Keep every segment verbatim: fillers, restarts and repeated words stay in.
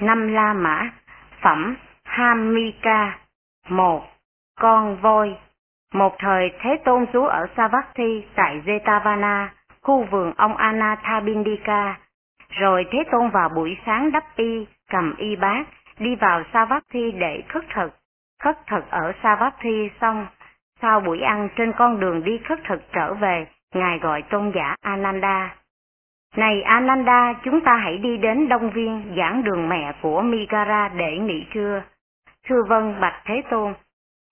Năm La Mã. Phẩm Dhammika. Một. Con voi. Một thời Thế Tôn trú ở Savatthi tại Jetavana, khu vườn ông Anathapindika. Rồi Thế Tôn vào buổi sáng đắp y, cầm y bát, đi vào Savatthi để khất thực. Khất thực ở Savatthi xong, sau buổi ăn trên con đường đi khất thực trở về, Ngài gọi tôn giả Ananda. Này Ananda, chúng ta hãy đi đến Đông Viên, giảng đường mẹ của Migara để nghỉ trưa. Thưa vâng, bạch Thế Tôn.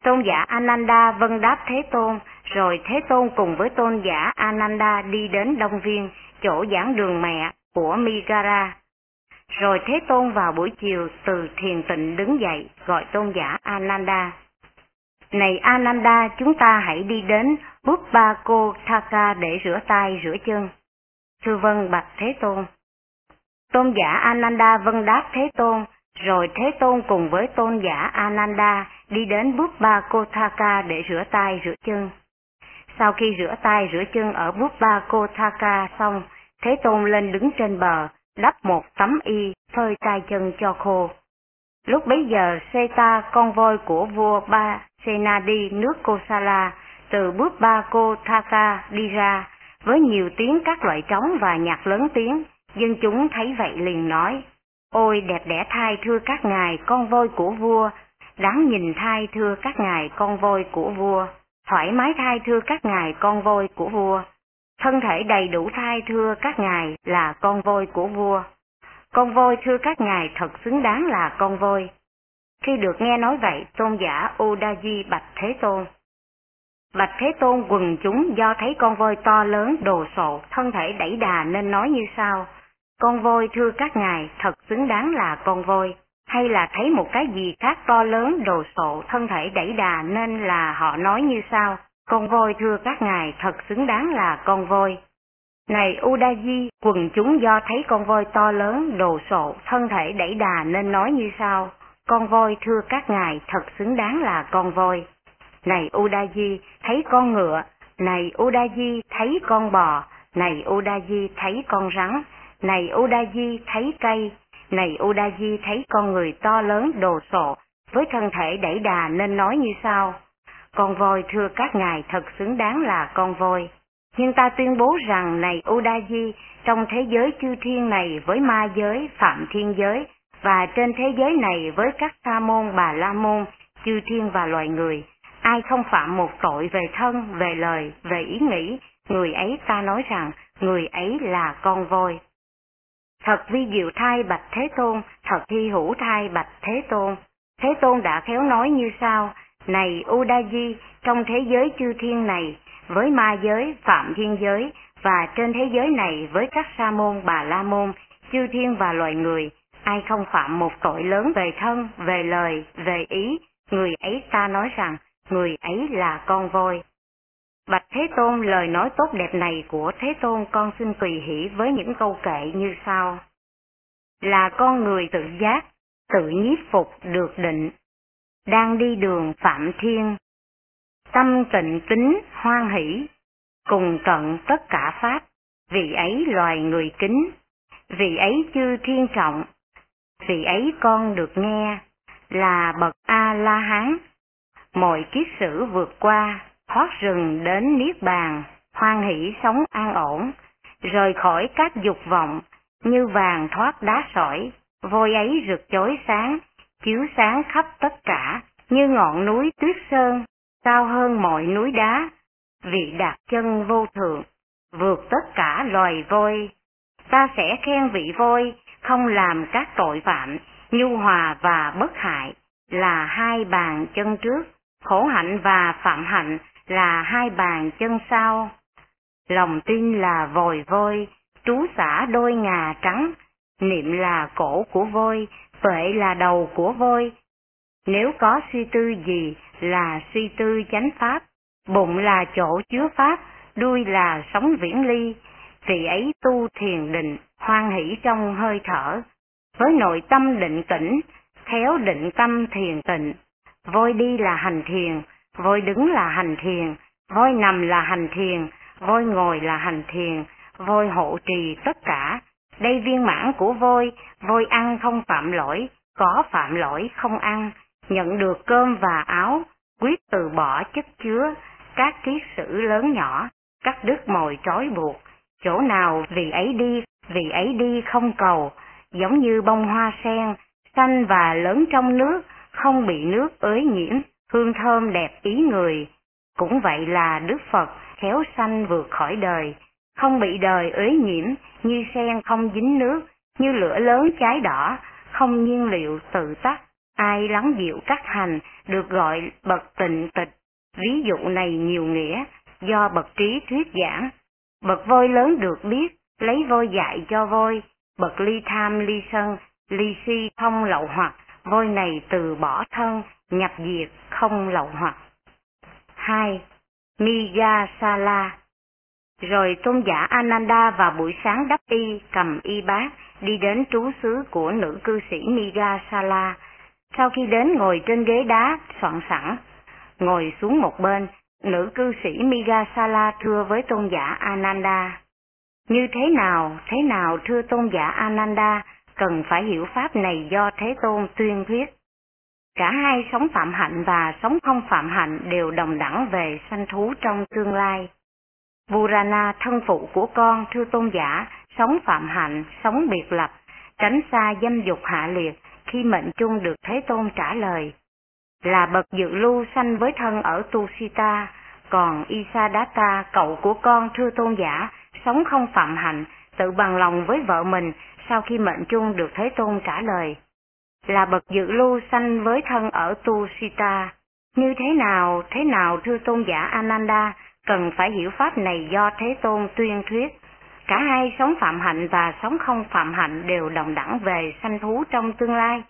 Tôn giả Ananda vâng đáp Thế Tôn, rồi Thế Tôn cùng với tôn giả Ananda đi đến Đông Viên, chỗ giảng đường mẹ của Migara. Rồi Thế Tôn vào buổi chiều từ thiền tịnh đứng dậy, gọi tôn giả Ananda. Này Ananda, chúng ta hãy đi đến Mugapakkha để rửa tay rửa chân. Thưa vâng, bạch Thế Tôn. Tôn giả Ananda vâng đáp Thế Tôn, rồi Thế Tôn cùng với tôn giả Ananda đi đến Mugapakkha để rửa tay rửa chân. Sau khi rửa tay rửa chân ở Mugapakkha xong, Thế Tôn lên đứng trên bờ, đắp một tấm y, phơi tay chân cho khô. Lúc bấy giờ Seta, con voi của vua Pasenadi nước Kosala, từ Mugapakkha đi ra, với nhiều tiếng các loại trống và nhạc lớn tiếng. Dân chúng thấy vậy liền nói: Ôi đẹp đẽ thay thưa các ngài con voi của vua, đáng nhìn thay thưa các ngài con voi của vua, thoải mái thay thưa các ngài con voi của vua, thân thể đầy đủ thay thưa các ngài là con voi của vua, con voi thưa các ngài thật xứng đáng là con voi. Khi được nghe nói vậy, tôn giả Udayi bạch Thế Tôn. Bạch Thế Tôn, quần chúng do thấy con voi to lớn, đồ sộ, thân thể đẩy đà nên nói như sau: Con voi thưa các ngài thật xứng đáng là con voi. Hay là thấy một cái gì khác to lớn, đồ sộ, thân thể đẩy đà nên là họ nói như sau: Con voi thưa các ngài thật xứng đáng là con voi. Này Udayi, quần chúng do thấy con voi to lớn, đồ sộ, thân thể đẩy đà nên nói như sau: Con voi thưa các ngài thật xứng đáng là con voi. Này Udayi, thấy con ngựa. Này Udayi, thấy con bò. Này Udayi, thấy con rắn. Này Udayi, thấy cây. Này Udayi, thấy con người to lớn đồ sộ, với thân thể đẩy đà nên nói như sau: Con voi thưa các ngài thật xứng đáng là con voi. Nhưng ta tuyên bố rằng, này Udayi, trong thế giới chư thiên này với ma giới, phạm thiên giới, và trên thế giới này với các sa môn, bà la môn, chư thiên và loài người, ai không phạm một tội về thân, về lời, về ý nghĩ, người ấy ta nói rằng, người ấy là con voi. Thật vi diệu thay bạch Thế Tôn, thật hy hữu thay bạch Thế Tôn. Thế Tôn đã khéo nói như sau: Này Udayi, trong thế giới chư thiên này, với ma giới, phạm thiên giới, và trên thế giới này với các sa môn, bà la môn, chư thiên và loài người, ai không phạm một tội lớn về thân, về lời, về ý, người ấy ta nói rằng, người ấy là con voi. Bạch Thế Tôn, lời nói tốt đẹp này của Thế Tôn con xin tùy hỷ với những câu kệ như sau: Là con người tự giác, tự nhiếp phục được định, đang đi đường phạm thiên, tâm tịnh kính hoan hỷ, cùng tận tất cả pháp, vì ấy loài người kính, vì ấy chư thiên trọng, vì ấy con được nghe, là bậc A-la-hán, mọi kiết sử vượt qua, thoát rừng đến niết bàn, hoan hỷ sống an ổn, rời khỏi các dục vọng, như vàng thoát đá sỏi, voi ấy rực chói sáng, chiếu sáng khắp tất cả, như ngọn núi tuyết sơn, cao hơn mọi núi đá, vị đạt chân vô thượng, vượt tất cả loài voi. Ta sẽ khen vị voi, không làm các tội phạm, nhu hòa và bất hại, là hai bàn chân trước, khổ hạnh và phạm hạnh, là hai bàn chân sau. Lòng tin là vòi voi, trú xả đôi ngà trắng, niệm là cổ của voi, tuệ là đầu của voi. Nếu có suy tư gì là suy tư chánh pháp, bụng là chỗ chứa pháp, đuôi là sóng viễn ly, vì ấy tu thiền định, hoan hỷ trong hơi thở, với nội tâm định tĩnh, khéo định tâm thiền tịnh. Voi đi là hành thiền, voi đứng là hành thiền, voi nằm là hành thiền, voi ngồi là hành thiền, voi hộ trì tất cả, Đây viên mãn của vôi, vôi ăn không phạm lỗi, có phạm lỗi không ăn, nhận được cơm và áo, quyết từ bỏ chất chứa, các kiết sử lớn nhỏ, các đức mồi trói buộc, chỗ nào vì ấy đi, vì ấy đi không cầu, giống như bông hoa sen, xanh và lớn trong nước, không bị nước ới nhiễm, hương thơm đẹp ý người. Cũng vậy là Đức Phật khéo sanh vượt khỏi đời, không bị đời ới nhiễm, như sen không dính nước, như lửa lớn cháy đỏ, không nhiên liệu tự tắt, ai lắng dịu các hành, được gọi bậc tịnh tịch. Ví dụ này nhiều nghĩa, do bậc trí thuyết giảng. Bậc vôi lớn được biết, lấy vôi dạy cho vôi, bậc ly tham ly sân, ly si không lậu hoặc, vôi này từ bỏ thân, nhập diệt không lậu hoặc. Hai. Migasala. Rồi tôn giả Ananda vào buổi sáng đắp y, cầm y bát, đi đến trú xứ của nữ cư sĩ Migasala. Sau khi đến ngồi trên ghế đá, soạn sẵn, ngồi xuống một bên, nữ cư sĩ Migasala thưa với tôn giả Ananda. Như thế nào, thế nào thưa tôn giả Ananda, cần phải hiểu pháp này do Thế Tôn tuyên thuyết. Cả hai sống phạm hạnh và sống không phạm hạnh đều đồng đẳng về sanh thú trong tương lai. Purana thân phụ của con thưa tôn giả, sống phạm hạnh, sống biệt lập, tránh xa dâm dục hạ liệt, khi mệnh chung được Thế Tôn trả lời. Là bậc dự lưu sanh với thân ở Tusita, còn Isidatta cậu của con thưa tôn giả, sống không phạm hạnh, tự bằng lòng với vợ mình sau khi mệnh chung được Thế Tôn trả lời. Là bậc dự lưu sanh với thân ở Tusita. Như thế nào, thế nào thưa tôn giả Ananda, cần phải hiểu pháp này do Thế Tôn tuyên thuyết. Cả hai sống phạm hạnh và sống không phạm hạnh đều đồng đẳng về sanh thú trong tương lai.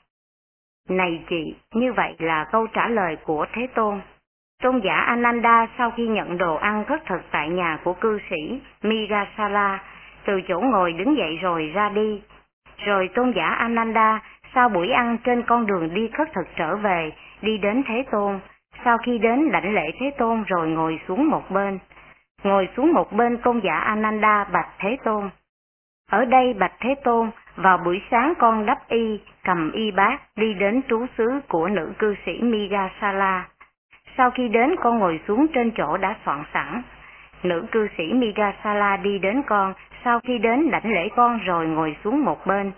Này chị, như vậy là câu trả lời của Thế Tôn. Tôn giả Ananda sau khi nhận đồ ăn khất thực tại nhà của cư sĩ Migasala, từ chỗ ngồi đứng dậy rồi ra đi. Rồi tôn giả Ananda sau buổi ăn trên con đường đi khất thực trở về, đi đến Thế Tôn, sau khi đến đảnh lễ Thế Tôn rồi ngồi xuống một bên. Ngồi xuống một bên tôn giả Ananda bạch Thế Tôn. Ở đây bạch Thế Tôn, vào buổi sáng con đắp y, cầm y bát, đi đến trú xứ của nữ cư sĩ Migasala. Sau khi đến con ngồi xuống trên chỗ đã soạn sẵn. Nữ cư sĩ Migasala đi đến con, sau khi đến đảnh lễ con rồi ngồi xuống một bên.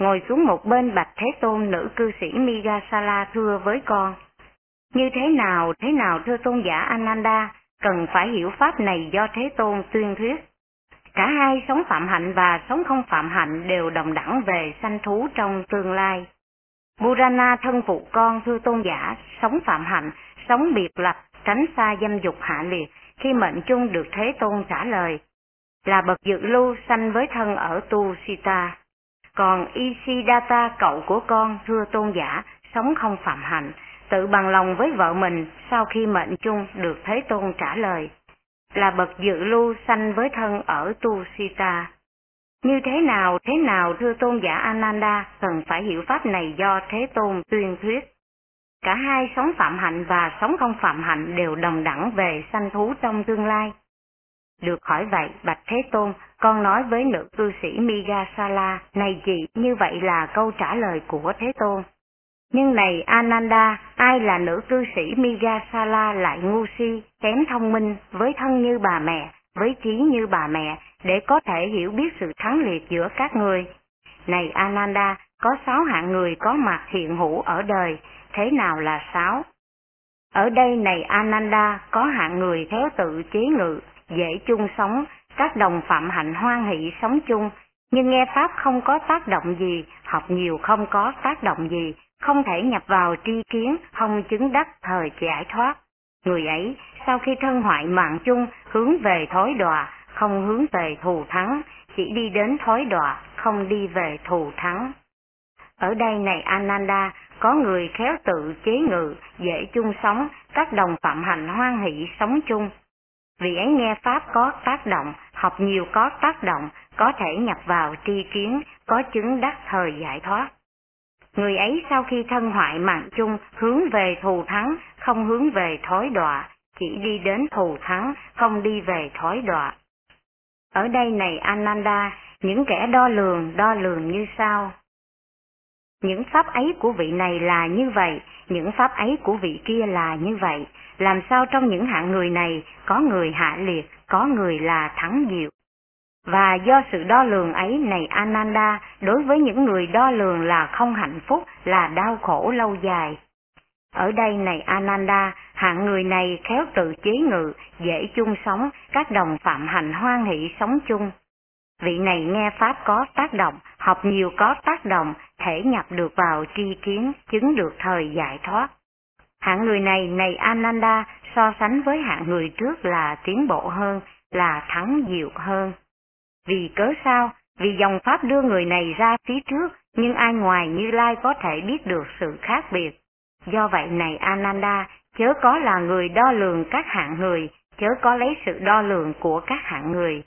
Ngồi xuống một bên bạch Thế Tôn, nữ cư sĩ Migasala thưa với con. Như thế nào, thế nào thưa tôn giả Ananda, cần phải hiểu pháp này do Thế Tôn tuyên thuyết. Cả hai sống phạm hạnh và sống không phạm hạnh đều đồng đẳng về sanh thú trong tương lai. Purana thân phụ con thưa tôn giả, sống phạm hạnh, sống biệt lập, tránh xa dâm dục hạ liệt, khi mệnh chung được Thế Tôn trả lời. Là bậc dự lưu sanh với thân ở Tusita. Còn Isidatta cậu của con thưa tôn giả, sống không phạm hạnh, tự bằng lòng với vợ mình sau khi mệnh chung được Thế Tôn trả lời. Là bậc dự lưu sanh với thân ở Tusita. Như thế nào, thế nào thưa tôn giả Ananda, cần phải hiểu pháp này do Thế Tôn tuyên thuyết. Cả hai sống phạm hạnh và sống không phạm hạnh đều đồng đẳng về sanh thú trong tương lai. Được hỏi vậy, bạch Thế Tôn, con nói với nữ cư sĩ Migasala, này chị, như vậy là câu trả lời của Thế Tôn. Nhưng này Ananda, ai là nữ cư sĩ Migasala lại ngu si, kém thông minh, với thân như bà mẹ, với trí như bà mẹ, để có thể hiểu biết sự thắng liệt giữa các người. Này Ananda, có sáu hạng người có mặt hiện hữu ở đời, thế nào là sáu? Ở đây này Ananda, có hạng người khéo tự chế ngự, dễ chung sống, các đồng phạm hạnh hoan hỷ sống chung, nhưng nghe pháp không có tác động gì, học nhiều không có tác động gì, không thể nhập vào tri kiến, không chứng đắc thời giải thoát. Người ấy, sau khi thân hoại mạng chung, hướng về thối đọa, không hướng về thù thắng, chỉ đi đến thối đọa, không đi về thù thắng. Ở đây này Ananda, có người khéo tự chế ngự, dễ chung sống, các đồng phạm hạnh hoan hỷ sống chung. Vì ấy nghe pháp có tác động, học nhiều có tác động, có thể nhập vào tri kiến, có chứng đắc thời giải thoát. Người ấy sau khi thân hoại mạng chung, hướng về thù thắng, không hướng về thối đọa, chỉ đi đến thù thắng, không đi về thối đọa. Ở đây này Ananda, những kẻ đo lường đo lường như sau: những pháp ấy của vị này là như vậy, những pháp ấy của vị kia là như vậy. Làm sao trong những hạng người này có người hạ liệt, có người là thắng diệu? Và do sự đo lường ấy, này Ananda, đối với những người đo lường là không hạnh phúc, là đau khổ lâu dài. Ở đây, này Ananda, hạng người này khéo tự chế ngự, dễ chung sống, các đồng phạm hành hoan hỷ sống chung. Vị này nghe pháp có tác động, học nhiều có tác động, thể nhập được vào tri kiến, chứng được thời giải thoát. Hạng người này, này Ananda, so sánh với hạng người trước là tiến bộ hơn, là thắng diệu hơn. Vì cớ sao? Vì dòng pháp đưa người này ra phía trước, nhưng ai ngoài Như Lai có thể biết được sự khác biệt. Do vậy, này Ananda, chớ có là người đo lường các hạng người, chớ có lấy sự đo lường của các hạng người.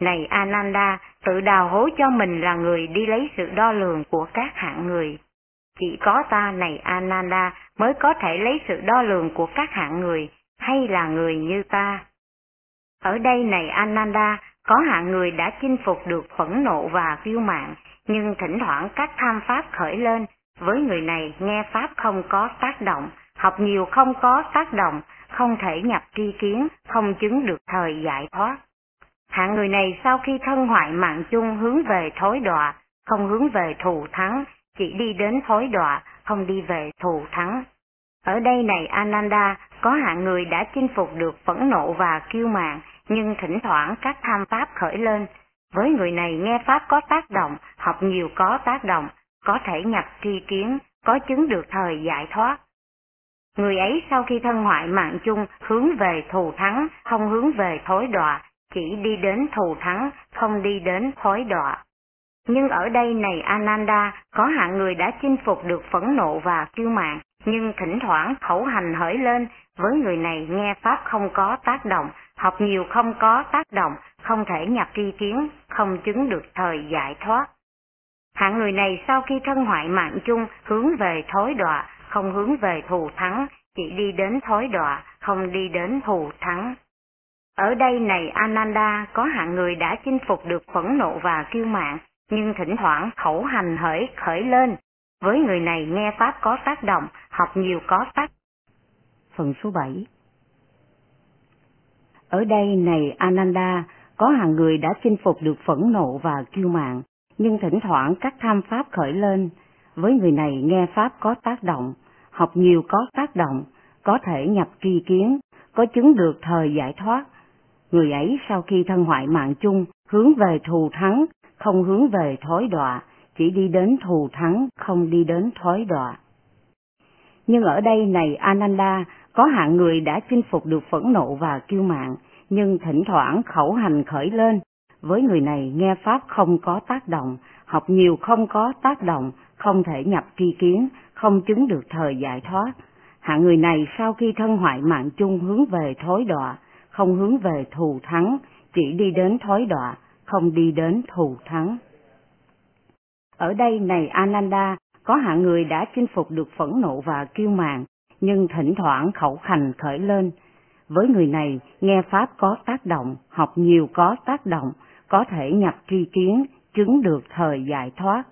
Này Ananda, tự đào hố cho mình là người đi lấy sự đo lường của các hạng người. Chỉ có ta, này Ananda, mới có thể lấy sự đo lường của các hạng người, hay là người như ta. Ở đây, này Ananda, có hạng người đã chinh phục được phẫn nộ và kiêu mạn, nhưng thỉnh thoảng các tham pháp khởi lên. Với người này, nghe pháp không có tác động, học nhiều không có tác động, không thể nhập tri kiến, không chứng được thời giải thoát. Hạng người này sau khi thân hoại mạng chung hướng về thối đọa, không hướng về thù thắng, chỉ đi đến thối đọa, không đi về thù thắng. Ở đây, này Ananda, có hạng người đã chinh phục được phẫn nộ và kiêu mạn, nhưng thỉnh thoảng các tham pháp khởi lên. Với người này, nghe pháp có tác động, học nhiều có tác động, có thể nhập tri kiến, có chứng được thời giải thoát. Người ấy sau khi thân hoại mạng chung hướng về thù thắng, không hướng về thối đọa, chỉ đi đến thù thắng, không đi đến thối đọa. Nhưng ở đây, này Ananda, có hạng người đã chinh phục được phẫn nộ và kiêu mạn, nhưng thỉnh thoảng khẩu hành hởi lên. Với người này, nghe pháp không có tác động, học nhiều không có tác động, không thể nhập tri kiến, không chứng được thời giải thoát. Hạng người này sau khi thân hoại mạng chung hướng về thối đọa, không hướng về thù thắng, chỉ đi đến thối đọa, không đi đến thù thắng. Ở đây, này Ananda, có hạng người đã chinh phục được phẫn nộ và kiêu mạn, nhưng thỉnh thoảng khẩu hành hởi khởi lên. Với người này, nghe pháp có tác động, học nhiều có tác. Phần số bảy. Ở đây, này Ananda, có hạng người đã chinh phục được phẫn nộ và kiêu mạn, nhưng thỉnh thoảng các tham pháp khởi lên. Với người này, nghe pháp có tác động, học nhiều có tác động, có thể nhập tri kiến, có chứng được thời giải thoát. Người ấy sau khi thân hoại mạng chung hướng về thù thắng, không hướng về thối đọa, chỉ đi đến thù thắng, không đi đến thối đọa. Nhưng ở đây, này Ananda, có hạng người đã chinh phục được phẫn nộ và kiêu mạn, nhưng thỉnh thoảng khẩu hành khởi lên. Với người này, nghe pháp không có tác động, học nhiều không có tác động, không thể nhập tri kiến, không chứng được thời giải thoát. Hạng người này sau khi thân hoại mạng chung hướng về thối đọa, không hướng về thù thắng, chỉ đi đến thối đọa, không đi đến thù thắng. Ở đây, này Ananda, có hạng người đã chinh phục được phẫn nộ và kiêu mạn, nhưng thỉnh thoảng khẩu hành khởi lên. Với người này, nghe pháp có tác động, học nhiều có tác động, có thể nhập tri kiến, chứng được thời giải thoát.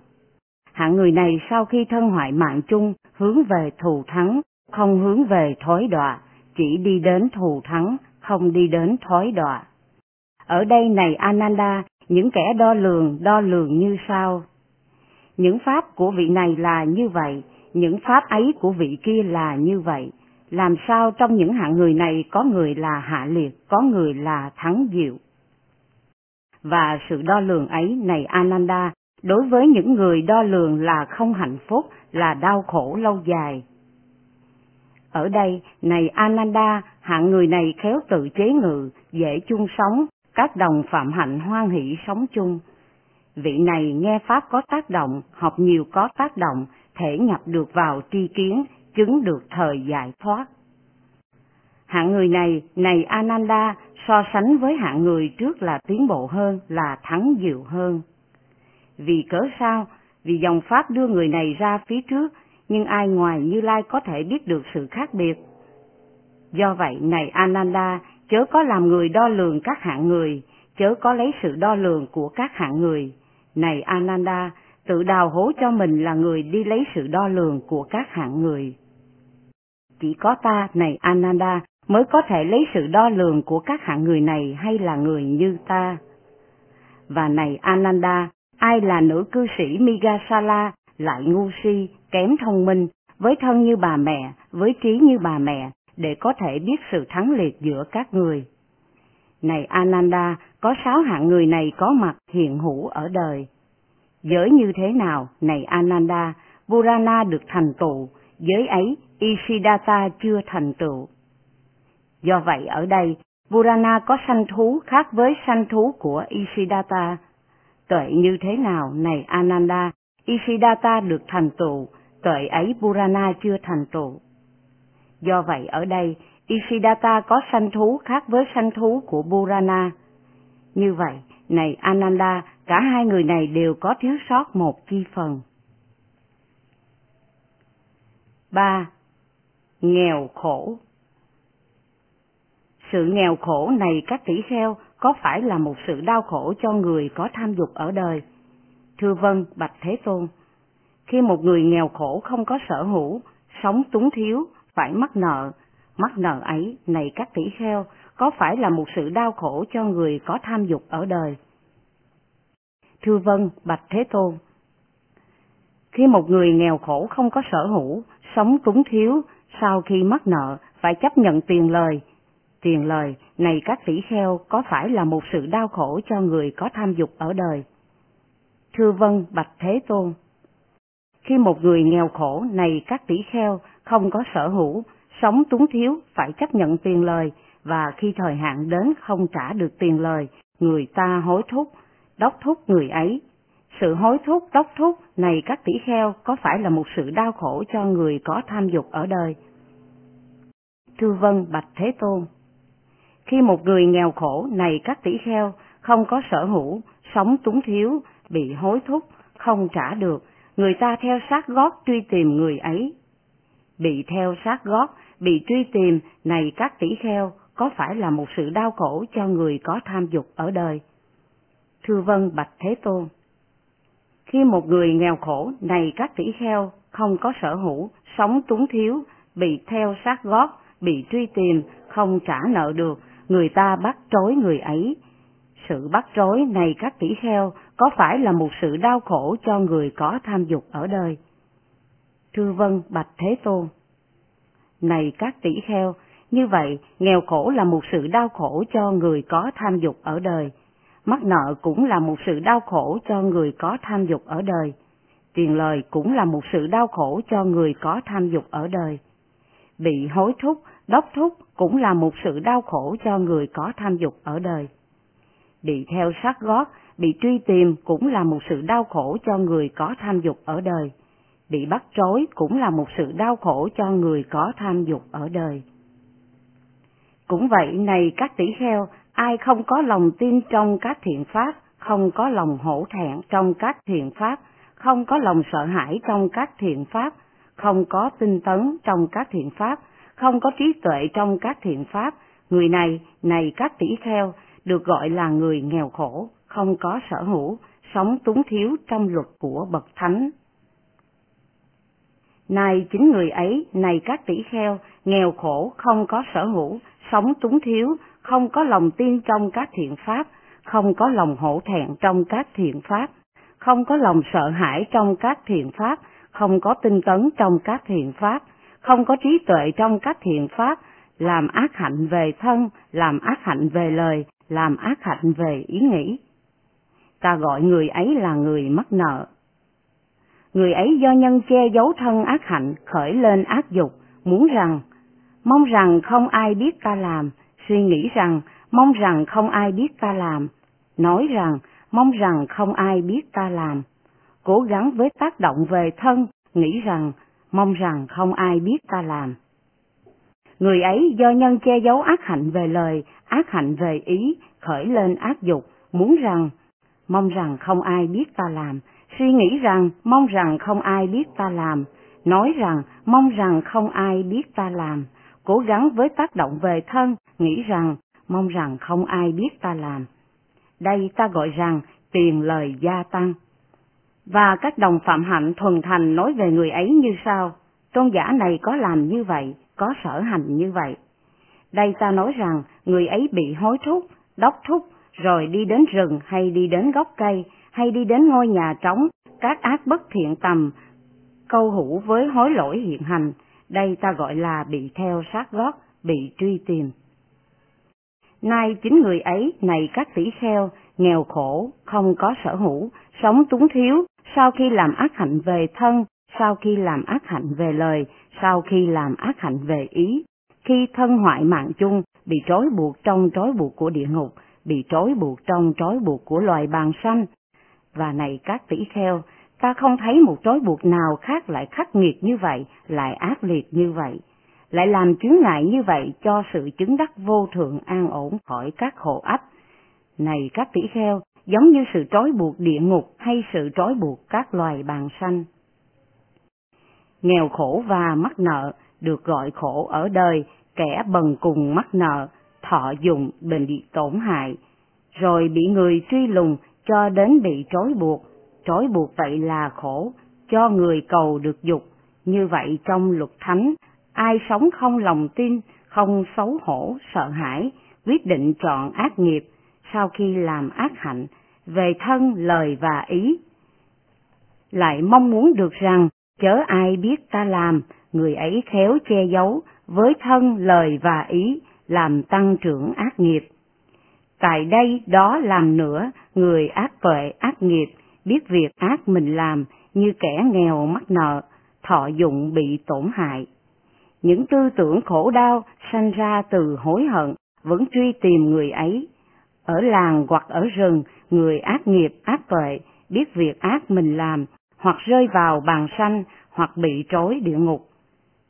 Hạng người này sau khi thân hoại mạng chung hướng về thù thắng, không hướng về thối đọa, chỉ đi đến thù thắng, không đi đến thối đọa. Ở đây, này Ananda, những kẻ đo lường đo lường như sau: những pháp của vị này là như vậy, những pháp ấy của vị kia là như vậy. Làm sao trong những hạng người này có người là hạ liệt, có người là thắng diệu? Và sự đo lường ấy, này Ananda, đối với những người đo lường là không hạnh phúc, là đau khổ lâu dài. Ở đây, này Ananda, hạng người này khéo tự chế ngự, dễ chung sống, các đồng phạm hạnh hoan hỷ sống chung. Vị này nghe pháp có tác động, học nhiều có tác động, thể nhập được vào tri kiến, chứng được thời giải thoát. Hạng người này, này Ananda, so sánh với hạng người trước là tiến bộ hơn, là thắng diệu hơn. Vì cớ sao? Vì dòng pháp đưa người này ra phía trước, nhưng ai ngoài Như Lai có thể biết được sự khác biệt. Do vậy, này Ananda, chớ có làm người đo lường các hạng người, chớ có lấy sự đo lường của các hạng người. Này Ananda, tự đào hố cho mình là người đi lấy sự đo lường của các hạng người. Chỉ có ta, này Ananda, mới có thể lấy sự đo lường của các hạng người này hay là người như ta. Và này Ananda, ai là nữ cư sĩ Migasala, lại ngu si, kém thông minh, với thân như bà mẹ, với trí như bà mẹ, để có thể biết sự thắng liệt giữa các người. Này Ananda, có sáu hạng người này có mặt hiện hữu ở đời. Giới như thế nào, này Ananda, Purana được thành tựu, giới ấy Isidatta chưa thành tựu. Do vậy ở đây, Purana có sanh thú khác với sanh thú của Isidatta. Tuệ như thế nào, này Ananda, Isidatta được thành tựu, tuệ ấy Purana chưa thành tựu. Do vậy ở đây, Isidatta có sanh thú khác với sanh thú của Purana. Như vậy, này Ananda, cả hai người này đều có thiếu sót một chi phần. ba. Nghèo khổ. Sự nghèo khổ này các tỷ kheo có phải là một sự đau khổ cho người có tham dục ở đời? Thưa vâng, bạch Thế Tôn. Khi một người nghèo khổ không có sở hữu, sống túng thiếu, phải mắc nợ, mắc nợ ấy, này các tỷ kheo, có phải là một sự đau khổ cho người có tham dục ở đời? Thưa vâng, bạch Thế Tôn. Khi một người nghèo khổ không có sở hữu, sống túng thiếu, sau khi mắc nợ, phải chấp nhận tiền lời. Tiền lời, này các tỷ kheo, có phải là một sự đau khổ cho người có tham dục ở đời? Thưa vâng, bạch Thế Tôn. Khi một người nghèo khổ, này các tỷ kheo, không có sở hữu, sống túng thiếu, phải chấp nhận tiền lời, và khi thời hạn đến không trả được tiền lời, người ta hối thúc, đốc thúc người ấy. Sự hối thúc, đốc thúc, này các tỷ kheo, có phải là một sự đau khổ cho người có tham dục ở đời? Thưa vâng, bạch Thế Tôn. Khi một người nghèo khổ, này các tỷ kheo, không có sở hữu, sống túng thiếu, bị hối thúc, không trả được, người ta theo sát gót truy tìm người ấy. Bị theo sát gót, bị truy tìm, này các tỷ kheo, có phải là một sự đau khổ cho người có tham dục ở đời? Thưa vâng, bạch Thế Tôn. Khi một người nghèo khổ, này các tỷ kheo, không có sở hữu, sống túng thiếu, bị theo sát gót, bị truy tìm, không trả nợ được, người ta bắt trối người ấy. Sự bắt trối, này các tỷ kheo, có phải là một sự đau khổ cho người có tham dục ở đời? Thưa vâng, bạch Thế Tôn. Này các tỷ kheo, như vậy, nghèo khổ là một sự đau khổ cho người có tham dục ở đời. Mắc nợ cũng là một sự đau khổ cho người có tham dục ở đời. Tiền lời cũng là một sự đau khổ cho người có tham dục ở đời. Bị hối thúc, đốc thúc cũng là một sự đau khổ cho người có tham dục ở đời. Bị theo sát gót, bị truy tìm cũng là một sự đau khổ cho người có tham dục ở đời. Bị bắt trối cũng là một sự đau khổ cho người có tham dục ở đời. Cũng vậy, này các tỷ kheo, ai không có lòng tin trong các thiện pháp, không có lòng hổ thẹn trong các thiện pháp, không có lòng sợ hãi trong các thiện pháp, không có tinh tấn trong các thiện pháp, không có trí tuệ trong các thiện pháp, người này, này các tỷ kheo, được gọi là người nghèo khổ, không có sở hữu, sống túng thiếu trong luật của bậc thánh. Này chính người ấy, này các tỷ kheo, nghèo khổ, không có sở hữu, sống túng thiếu, không có lòng tin trong các thiện pháp, không có lòng hổ thẹn trong các thiện pháp, không có lòng sợ hãi trong các thiện pháp, không có tinh tấn trong các thiện pháp, không có trí tuệ trong các thiện pháp, làm ác hạnh về thân, làm ác hạnh về lời, làm ác hạnh về ý nghĩ. Ta gọi người ấy là người mắc nợ. Người ấy do nhân che giấu thân ác hạnh, khởi lên ác dục, muốn rằng, mong rằng không ai biết ta làm, suy nghĩ rằng, mong rằng không ai biết ta làm, nói rằng, mong rằng không ai biết ta làm, cố gắng với tác động về thân, nghĩ rằng, mong rằng không ai biết ta làm. Người ấy do nhân che giấu ác hạnh về lời, ác hạnh về ý, khởi lên ác dục, muốn rằng, mong rằng không ai biết ta làm, suy nghĩ rằng, mong rằng không ai biết ta làm, nói rằng, mong rằng không ai biết ta làm, cố gắng với tác động về thân, nghĩ rằng, mong rằng không ai biết ta làm. đây ta gọi rằng truyền lời gia tăng. Và các đồng phạm hạnh thuần thành nói về người ấy như sau: tôn giả này có làm như vậy, có sở hành như vậy. Đây ta nói rằng người ấy bị hối thúc, đốc thúc, rồi đi đến rừng hay đi đến gốc cây, hay đi đến ngôi nhà trống, các ác bất thiện tầm, câu hữu với hối lỗi hiện hành. Đây ta gọi là bị theo sát gót, bị truy tìm. Nay chính người ấy, này các tỷ kheo, nghèo khổ, không có sở hữu, sống túng thiếu, sau khi làm ác hạnh về thân, sau khi làm ác hạnh về lời, sau khi làm ác hạnh về ý, khi thân hoại mạng chung, bị trói buộc trong trói buộc của địa ngục, bị trói buộc trong trói buộc của loài bàng sanh. Và này các tỷ kheo, ta không thấy một trói buộc nào khác lại khắc nghiệt như vậy, lại ác liệt như vậy, lại làm chướng ngại như vậy cho sự chứng đắc vô thượng an ổn khỏi các khổ ách. Này các tỷ kheo, giống như sự trói buộc địa ngục hay sự trói buộc các loài bàng sanh. Nghèo khổ và mắc nợ, được gọi khổ ở đời, kẻ bần cùng mắc nợ, thọ dùng bền bị tổn hại, rồi bị người truy lùng cho đến bị trói buộc, trói buộc vậy là khổ, cho người cầu được dục. Như vậy trong luật thánh, ai sống không lòng tin, không xấu hổ, sợ hãi, quyết định chọn ác nghiệp, sau khi làm ác hạnh, về thân, lời và ý. Lại mong muốn được rằng, chớ ai biết ta làm, người ấy khéo che giấu, với thân, lời và ý, làm tăng trưởng ác nghiệp. Tại đây, đó làm nữa, người ác tuệ ác nghiệp, biết việc ác mình làm, như kẻ nghèo mắc nợ, thọ dụng bị tổn hại. Những tư tưởng khổ đau sanh ra từ hối hận, vẫn truy tìm người ấy. Ở làng hoặc ở rừng, người ác nghiệp, ác tuệ, biết việc ác mình làm, hoặc rơi vào bàng sanh, hoặc bị trói địa ngục.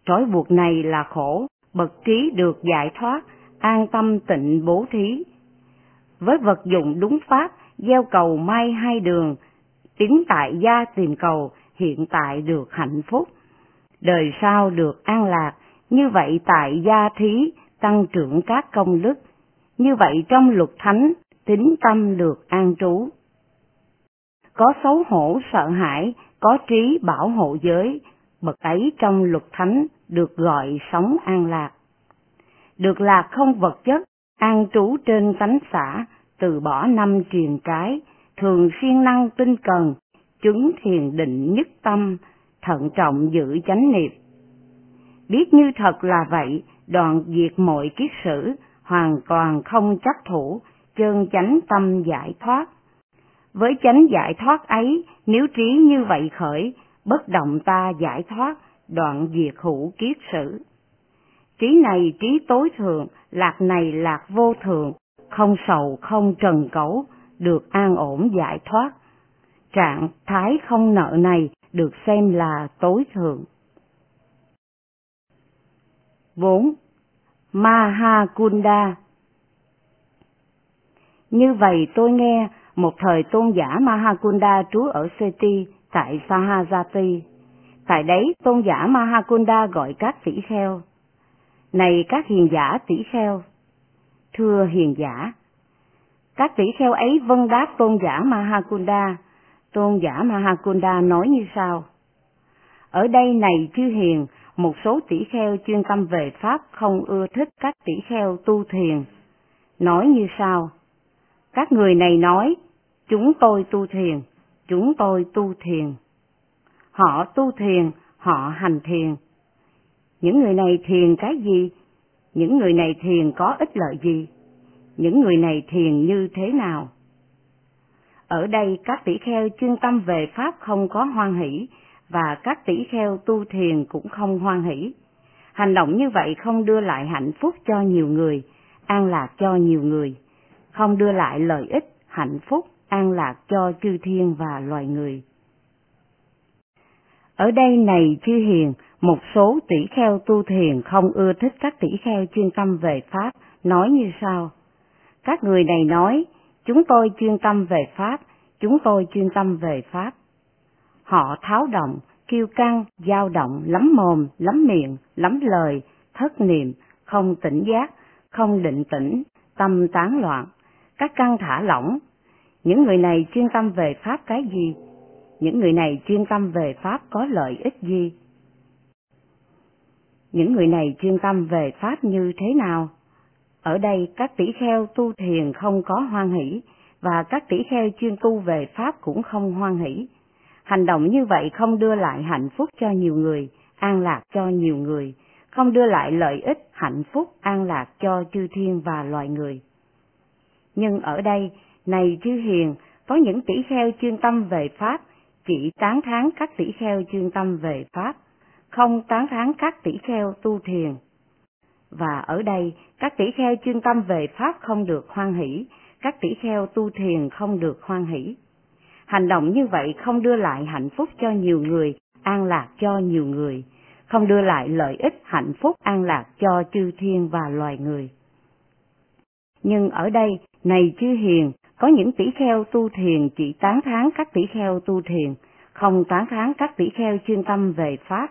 Trói buộc này là khổ, bậc trí được giải thoát, an tâm tịnh bố thí. Với vật dụng đúng pháp, gieo cầu may hai đường, tiếng tại gia tìm cầu, hiện tại được hạnh phúc, đời sau được an lạc. Như vậy tại gia thí, tăng trưởng các công đức. Như vậy trong luật thánh, tín tâm được an trú. Có xấu hổ sợ hãi, có trí bảo hộ giới, bậc ấy trong luật thánh được gọi sống an lạc. Được lạc không vật chất, an trú trên tánh xã, từ bỏ năm triền cái, thường siêng năng tinh cần, chứng thiền định nhất tâm, thận trọng giữ chánh niệm. Biết như thật là vậy, đoạn diệt mọi kiết sử, hoàn toàn không chấp thủ, chân chánh tâm giải thoát. Với chánh giải thoát ấy, nếu trí như vậy khởi, bất động ta giải thoát, đoạn diệt hữu kiết sử. Trí này trí tối thượng, lạc này lạc vô thượng, không sầu không trần cấu, được an ổn giải thoát. Trạng thái không nợ này được xem là tối thượng. Bốn. Mahakunda. Như vậy tôi nghe, một thời tôn giả Mahakunda trú ở Seti tại Sahajati. Tại đấy tôn giả Mahakunda gọi các tỷ kheo: này các hiền giả tỷ kheo! Thưa hiền giả! Các tỷ kheo ấy vâng đáp tôn giả Mahakunda. Tôn giả Mahakunda nói như sau: ở đây này chư hiền, một số tỷ kheo chuyên tâm về pháp không ưa thích các tỷ kheo tu thiền, nói như sau: các người này nói, chúng tôi tu thiền, chúng tôi tu thiền. Họ tu thiền, họ hành thiền. Những người này thiền cái gì? Những người này thiền có ích lợi gì? Những người này thiền như thế nào? Ở đây các tỷ kheo chuyên tâm về pháp không có hoan hỷ, và các tỷ kheo tu thiền cũng không hoan hỷ. Hành động như vậy không đưa lại hạnh phúc cho nhiều người, an lạc cho nhiều người, không đưa lại lợi ích, hạnh phúc, an lạc cho chư thiên và loài người. Ở đây này chư hiền, một số tỷ kheo tu thiền không ưa thích các tỷ kheo chuyên tâm về pháp, nói như sau: các người này nói, chúng tôi chuyên tâm về pháp, chúng tôi chuyên tâm về pháp. Họ tháo động, kiêu căng, dao động, lắm mồm, lắm miệng, lắm lời, thất niệm, không tỉnh giác, không định tĩnh, tâm tán loạn, các căn thả lỏng, Những người này chuyên tâm về pháp cái gì? Những người này chuyên tâm về pháp có lợi ích gì? Những người này chuyên tâm về pháp như thế nào? Ở đây các tỷ kheo tu thiền không có hoan hỷ, và các tỷ kheo chuyên tu về pháp cũng không hoan hỷ. Hành động như vậy không đưa lại hạnh phúc cho nhiều người, an lạc cho nhiều người, không đưa lại lợi ích, hạnh phúc, an lạc cho chư thiên và loài người. Nhưng ở đây, này chư hiền, có những tỷ kheo chuyên tâm về pháp, chỉ tán thán các tỷ kheo chuyên tâm về pháp, không tán thán các tỷ kheo tu thiền. Và ở đây, các tỷ kheo chuyên tâm về pháp không được hoan hỷ, các tỷ kheo tu thiền không được hoan hỷ. Hành động như vậy không đưa lại hạnh phúc cho nhiều người, an lạc cho nhiều người, không đưa lại lợi ích, hạnh phúc, an lạc cho chư thiên và loài người. Nhưng ở đây, này chư hiền, có những tỷ kheo tu thiền chỉ tán thán các tỷ kheo tu thiền, không tán thán các tỷ kheo chuyên tâm về pháp.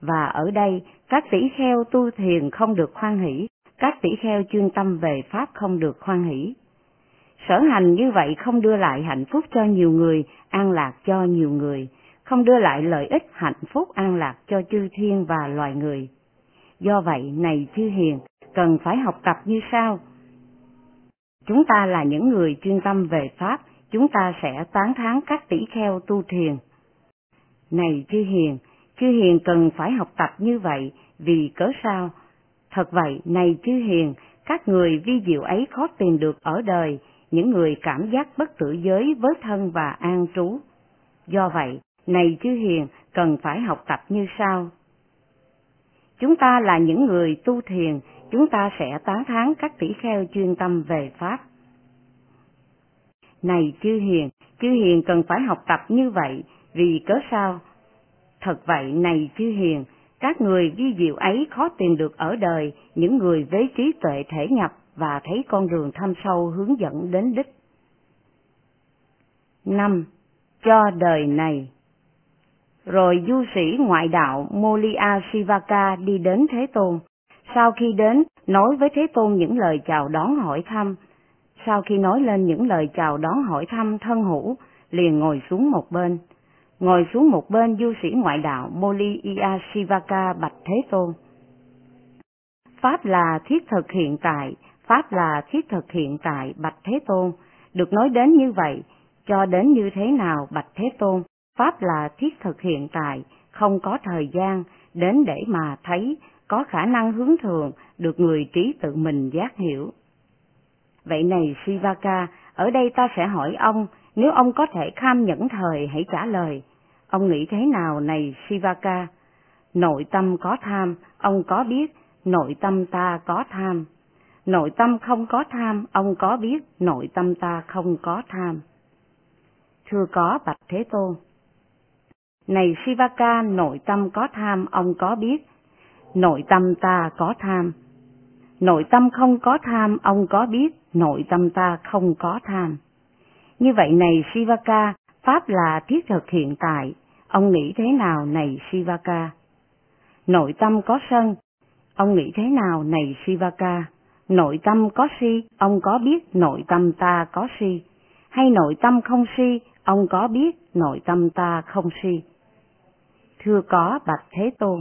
Và ở đây, các tỷ kheo tu thiền không được hoan hỷ, các tỷ kheo chuyên tâm về pháp không được hoan hỷ. Sở hành như vậy không đưa lại hạnh phúc cho nhiều người, an lạc cho nhiều người, không đưa lại lợi ích, hạnh phúc, an lạc cho chư thiên và loài người. Do vậy, này chư hiền, cần phải học tập như sau. Chúng ta là những người chuyên tâm về pháp, chúng ta sẽ tán thán các tỷ kheo tu thiền. Này chư hiền, chư hiền cần phải học tập như vậy, vì cớ sao? Thật vậy, này chư hiền, các người vi diệu ấy khó tìm được ở đời, những người cảm giác bất tử giới với thân và an trú. Do vậy, này chư hiền, cần phải học tập như sau. Chúng ta là những người tu thiền, chúng ta sẽ tán thán các tỷ kheo chuyên tâm về pháp. Này chư hiền, chư hiền cần phải học tập như vậy, vì cớ sao? Thật vậy, này chư hiền, các người vi diệu ấy khó tìm được ở đời, những người với trí tuệ thể nhập và thấy con đường thâm sâu hướng dẫn đến đích. Năm. Cho đời này. Rồi du sĩ ngoại đạo Moliya Sivaka đi đến Thế Tôn. Sau khi đến, nói với Thế Tôn những lời chào đón hỏi thăm. Sau khi nói lên những lời chào đón hỏi thăm thân hữu, liền ngồi xuống một bên. Ngồi xuống một bên, du sĩ ngoại đạo Moliya Sivaka bạch Thế Tôn. Pháp là thiết thực hiện tại, Pháp là thiết thực hiện tại, bạch Thế Tôn. Được nói đến như vậy, cho đến như thế nào, bạch Thế Tôn? Pháp là thiết thực hiện tại, không có thời gian, đến để mà thấy, có khả năng hướng thượng, được người trí tự mình giác hiểu. Vậy này Sivaka, ở đây ta sẽ hỏi ông, nếu ông có thể kham nhẫn thời hãy trả lời. Ông nghĩ thế nào này Sivaka? Nội tâm có tham, ông có biết, nội tâm ta có tham. Nội tâm không có tham, ông có biết, nội tâm ta không có tham. Thưa có, bạch Thế Tôn. Này Sivaka, nội tâm có tham, ông có biết, nội tâm ta có tham. Nội tâm không có tham, ông có biết, nội tâm ta không có tham. Như vậy này Sivaka, Pháp là thiết thực hiện tại, ông nghĩ thế nào này Sivaka? Nội tâm có sân, ông nghĩ thế nào này Sivaka? Nội tâm có si, ông có biết nội tâm ta có si, hay nội tâm không si, ông có biết nội tâm ta không si? Thưa có, bạch Thế Tôn.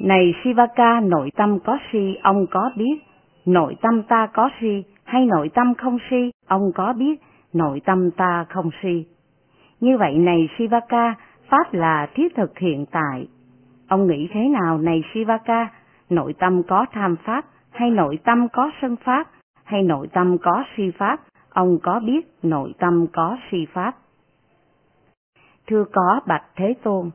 Này Sivaka, nội tâm có si, ông có biết nội tâm ta có si, hay nội tâm không si, ông có biết nội tâm ta không si? Như vậy này Sivaka, Pháp là thiết thực hiện tại, ông nghĩ thế nào này Sivaka? Nội tâm có tham pháp, hay nội tâm có sân pháp, hay nội tâm có si pháp, ông có biết nội tâm có si pháp? Thưa có, bạch Thế Tôn.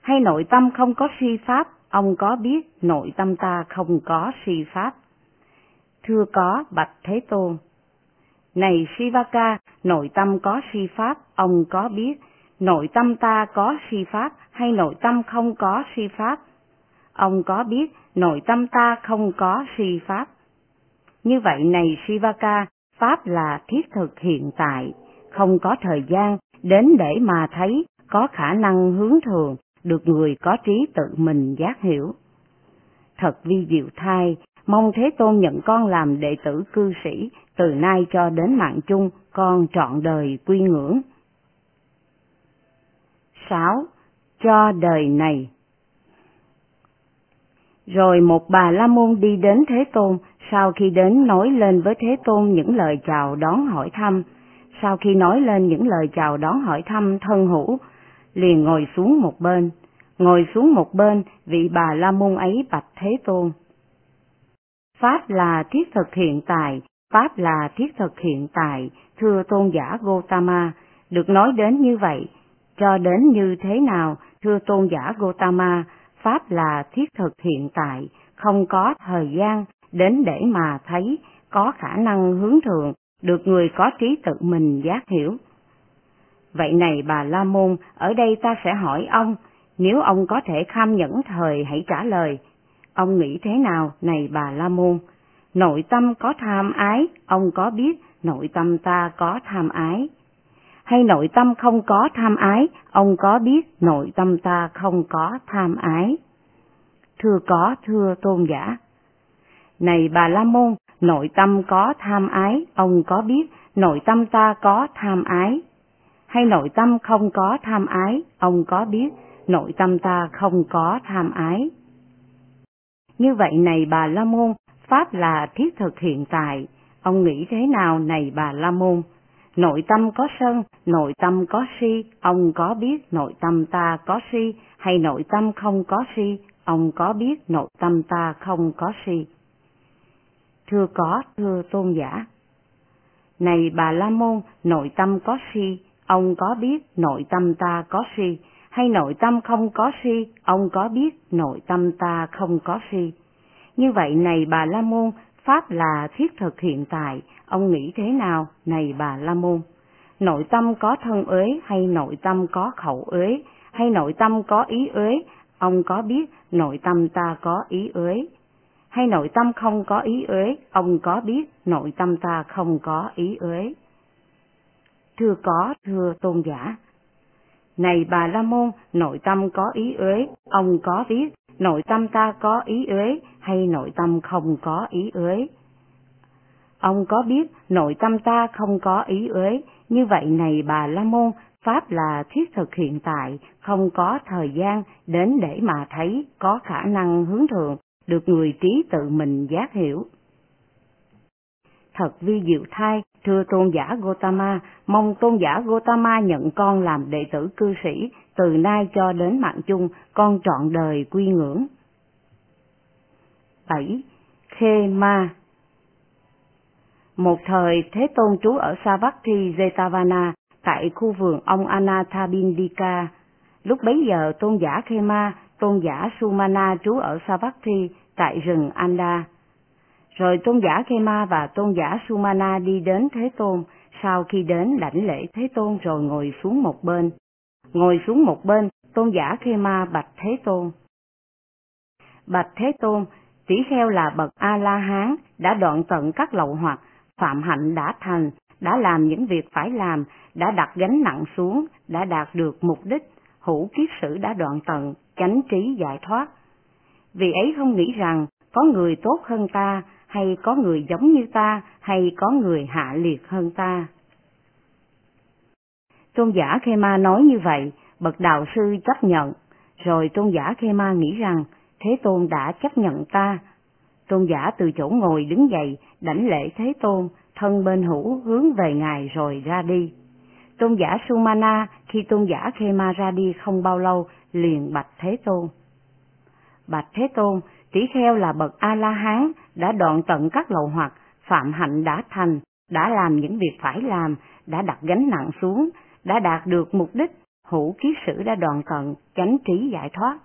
Hay nội tâm không có si pháp, ông có biết nội tâm ta không có si pháp? Thưa có, bạch Thế Tôn. Này Sivaka, nội tâm có si pháp, ông có biết nội tâm ta có si pháp, hay nội tâm không có si pháp? Ông có biết nội tâm ta không có si pháp. Như vậy này Sivaka, Pháp là thiết thực hiện tại, không có thời gian, đến để mà thấy, có khả năng hướng thường, được người có trí tự mình giác hiểu. Thật vi diệu thay, mong Thế Tôn nhận con làm đệ tử cư sĩ, từ nay cho đến mạng chung con trọn đời quy ngưỡng. Sáu. Cho đời này. Rồi một Bà La Môn đi đến Thế Tôn, sau khi đến nói lên với Thế Tôn những lời chào đón hỏi thăm. Sau khi nói lên những lời chào đón hỏi thăm thân hữu, liền ngồi xuống một bên. Ngồi xuống một bên, vị Bà La Môn ấy bạch Thế Tôn: Pháp là thiết thực hiện tại, Pháp là thiết thực hiện tại, thưa tôn giả Gotama. Được nói đến như vậy, cho đến như thế nào, thưa tôn giả Gotama? Pháp là thiết thực hiện tại, không có thời gian đến để mà thấy, có khả năng hướng thượng, được người có trí tự mình giác hiểu. Vậy này Bà La Môn, ở đây ta sẽ hỏi ông, nếu ông có thể kham nhẫn thời hãy trả lời. Ông nghĩ thế nào, này Bà La Môn? Nội tâm có tham ái, ông có biết nội tâm ta có tham ái? Hay nội tâm không có tham ái, ông có biết nội tâm ta không có tham ái? Thưa có, thưa tôn giả. Này Bà La Môn, nội tâm có tham ái, ông có biết nội tâm ta có tham ái? Hay nội tâm không có tham ái, ông có biết nội tâm ta không có tham ái? Như vậy này Bà La Môn, Pháp là thiết thực hiện tại, ông nghĩ thế nào, này Bà La Môn? Nội tâm có sân, nội tâm có si, ông có biết nội tâm ta có si? Hay nội tâm không có si, ông có biết nội tâm ta không có si? Thưa có, thưa tôn giả. Này Bà La Môn, nội tâm có si, ông có biết nội tâm ta có si? Hay nội tâm không có si, ông có biết nội tâm ta không có si? Như vậy này Bà La Môn, Pháp là thiết thực hiện tại, ông nghĩ thế nào, này Bà La Môn? Nội tâm có thân uế, hay nội tâm có khẩu uế? Hay nội tâm có ý uế, ông có biết nội tâm ta có ý uế? Hay nội tâm không có ý uế, ông có biết nội tâm ta không có ý uế? Thưa có, thưa tôn giả. Này Bà La Môn, nội tâm có ý uế, ông có biết nội tâm ta có ý uế? Hay nội tâm không có ý uế, ông có biết nội tâm ta không có ý uế? Như vậy này Bà La Môn, Pháp là thiết thực hiện tại, không có thời gian đến để mà thấy, có khả năng hướng thượng, được người trí tự mình giác hiểu. Thật vi diệu thay, thưa tôn giả Gotama, mong tôn giả Gotama nhận con làm đệ tử cư sĩ, từ nay cho đến mạng chung, con trọn đời quy ngưỡng. Bảy. Khema. Một thời Thế Tôn trú ở Savatthi Jetavana, tại khu vườn ông Anathapindika. Lúc bấy giờ tôn giả Khema, tôn giả Sumana trú ở Savatthi tại rừng Ananda. Rồi tôn giả Khema và tôn giả Sumana đi đến Thế Tôn, sau khi đến đảnh lễ Thế Tôn rồi ngồi xuống một bên. Ngồi xuống một bên, tôn giả Khema bạch Thế Tôn: Bạch Thế Tôn, tỷ kheo là bậc A-la-hán, đã đoạn tận các lậu hoặc, phạm hạnh đã thành, đã làm những việc phải làm, đã đặt gánh nặng xuống, đã đạt được mục đích, hữu kiết sử đã đoạn tận, chánh trí giải thoát. Vì ấy không nghĩ rằng có người tốt hơn ta, hay có người giống như ta, hay có người hạ liệt hơn ta. Tôn giả Khema nói như vậy, bậc đạo sư chấp nhận. Rồi tôn giả Khema nghĩ rằng Thế Tôn đã chấp nhận ta. Tôn giả từ chỗ ngồi đứng dậy, đảnh lễ Thế Tôn, thân bên hữu hướng về Ngài rồi ra đi. Tôn giả Sumana khi tôn giả Khema ra đi không bao lâu, liền bạch Thế Tôn: Bạch Thế Tôn, tỷ kheo là bậc A-la-hán, đã đoạn tận các lậu hoặc, phạm hạnh đã thành, đã làm những việc phải làm, đã đặt gánh nặng xuống, đã đạt được mục đích, hữu kiết sử đã đoạn tận, chánh trí giải thoát.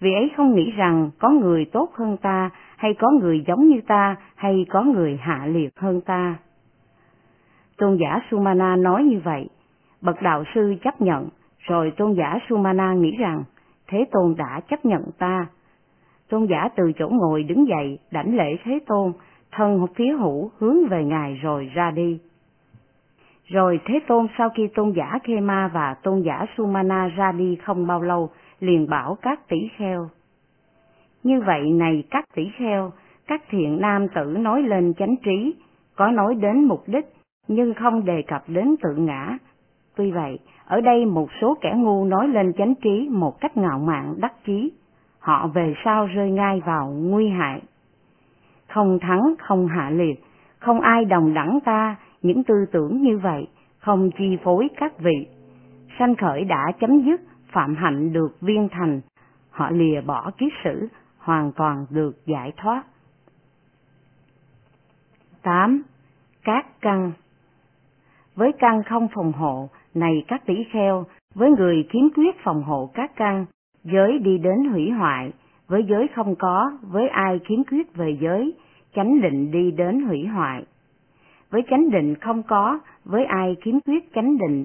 Vì ấy không nghĩ rằng có người tốt hơn ta, hay có người giống như ta, hay có người hạ liệt hơn ta. Tôn giả Sumana nói như vậy, bậc đạo sư chấp nhận. Rồi tôn giả Sumana nghĩ rằng Thế Tôn đã chấp nhận ta. Tôn giả từ chỗ ngồi đứng dậy, đảnh lễ Thế Tôn, thân phía hữu hướng về Ngài rồi ra đi. Rồi Thế Tôn sau khi tôn giả Khema và tôn giả Sumana ra đi không bao lâu, liền bảo các tỷ kheo: Như vậy này các tỷ kheo, các thiện nam tử nói lên chánh trí, có nói đến mục đích nhưng không đề cập đến tự ngã. Tuy vậy, ở đây một số kẻ ngu nói lên chánh trí một cách ngạo mạn đắc chí, họ về sau rơi ngay vào nguy hại. Không thắng không hạ liệt, không ai đồng đẳng ta, những tư tưởng như vậy không chi phối các vị. Sanh khởi đã chấm dứt, phạm hạnh được viên thành, họ lìa bỏ kiết sử, hoàn toàn được giải thoát. tám. Các căn. Với căn không phòng hộ, này các tỷ kheo, với người khiếm khuyết phòng hộ các căn, giới đi đến hủy hoại, với giới không có, với ai khiếm khuyết về giới, chánh định đi đến hủy hoại. Với chánh định không có, với ai khiếm khuyết chánh định,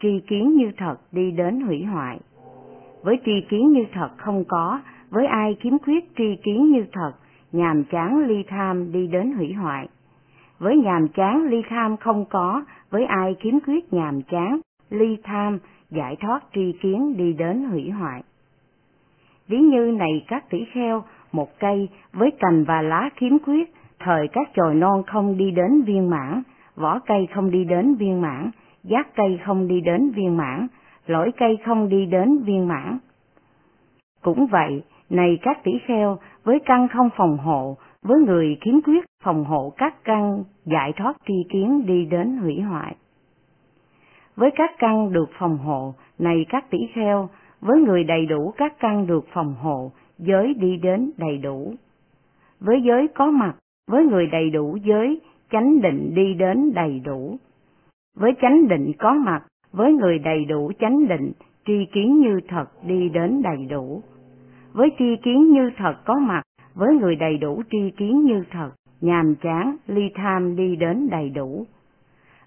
tri kiến như thật đi đến hủy hoại. Với tri kiến như thật không có, với ai khiếm khuyết tri kiến như thật, nhàm chán ly tham đi đến hủy hoại. Với nhàm chán ly tham không có, với ai khiếm khuyết nhàm chán ly tham, giải thoát tri kiến đi đến hủy hoại. Ví như này các tỷ kheo, một cây với cành và lá khiếm khuyết, thời các chồi non không đi đến viên mãn, vỏ cây không đi đến viên mãn, giác cây không đi đến viên mãn, lõi cây không đi đến viên mãn. Cũng vậy, này các tỷ kheo, với căn không phòng hộ, với người khiếm khuyết phòng hộ các căn, giải thoát tri kiến đi đến hủy hoại. Với các căn được phòng hộ, này các tỷ kheo, với người đầy đủ các căn được phòng hộ, giới đi đến đầy đủ. Với giới có mặt, với người đầy đủ giới, chánh định đi đến đầy đủ. Với chánh định có mặt, với người đầy đủ chánh định, tri kiến như thật đi đến đầy đủ. Với tri kiến như thật có mặt, với người đầy đủ tri kiến như thật, nhàm chán ly tham đi đến đầy đủ.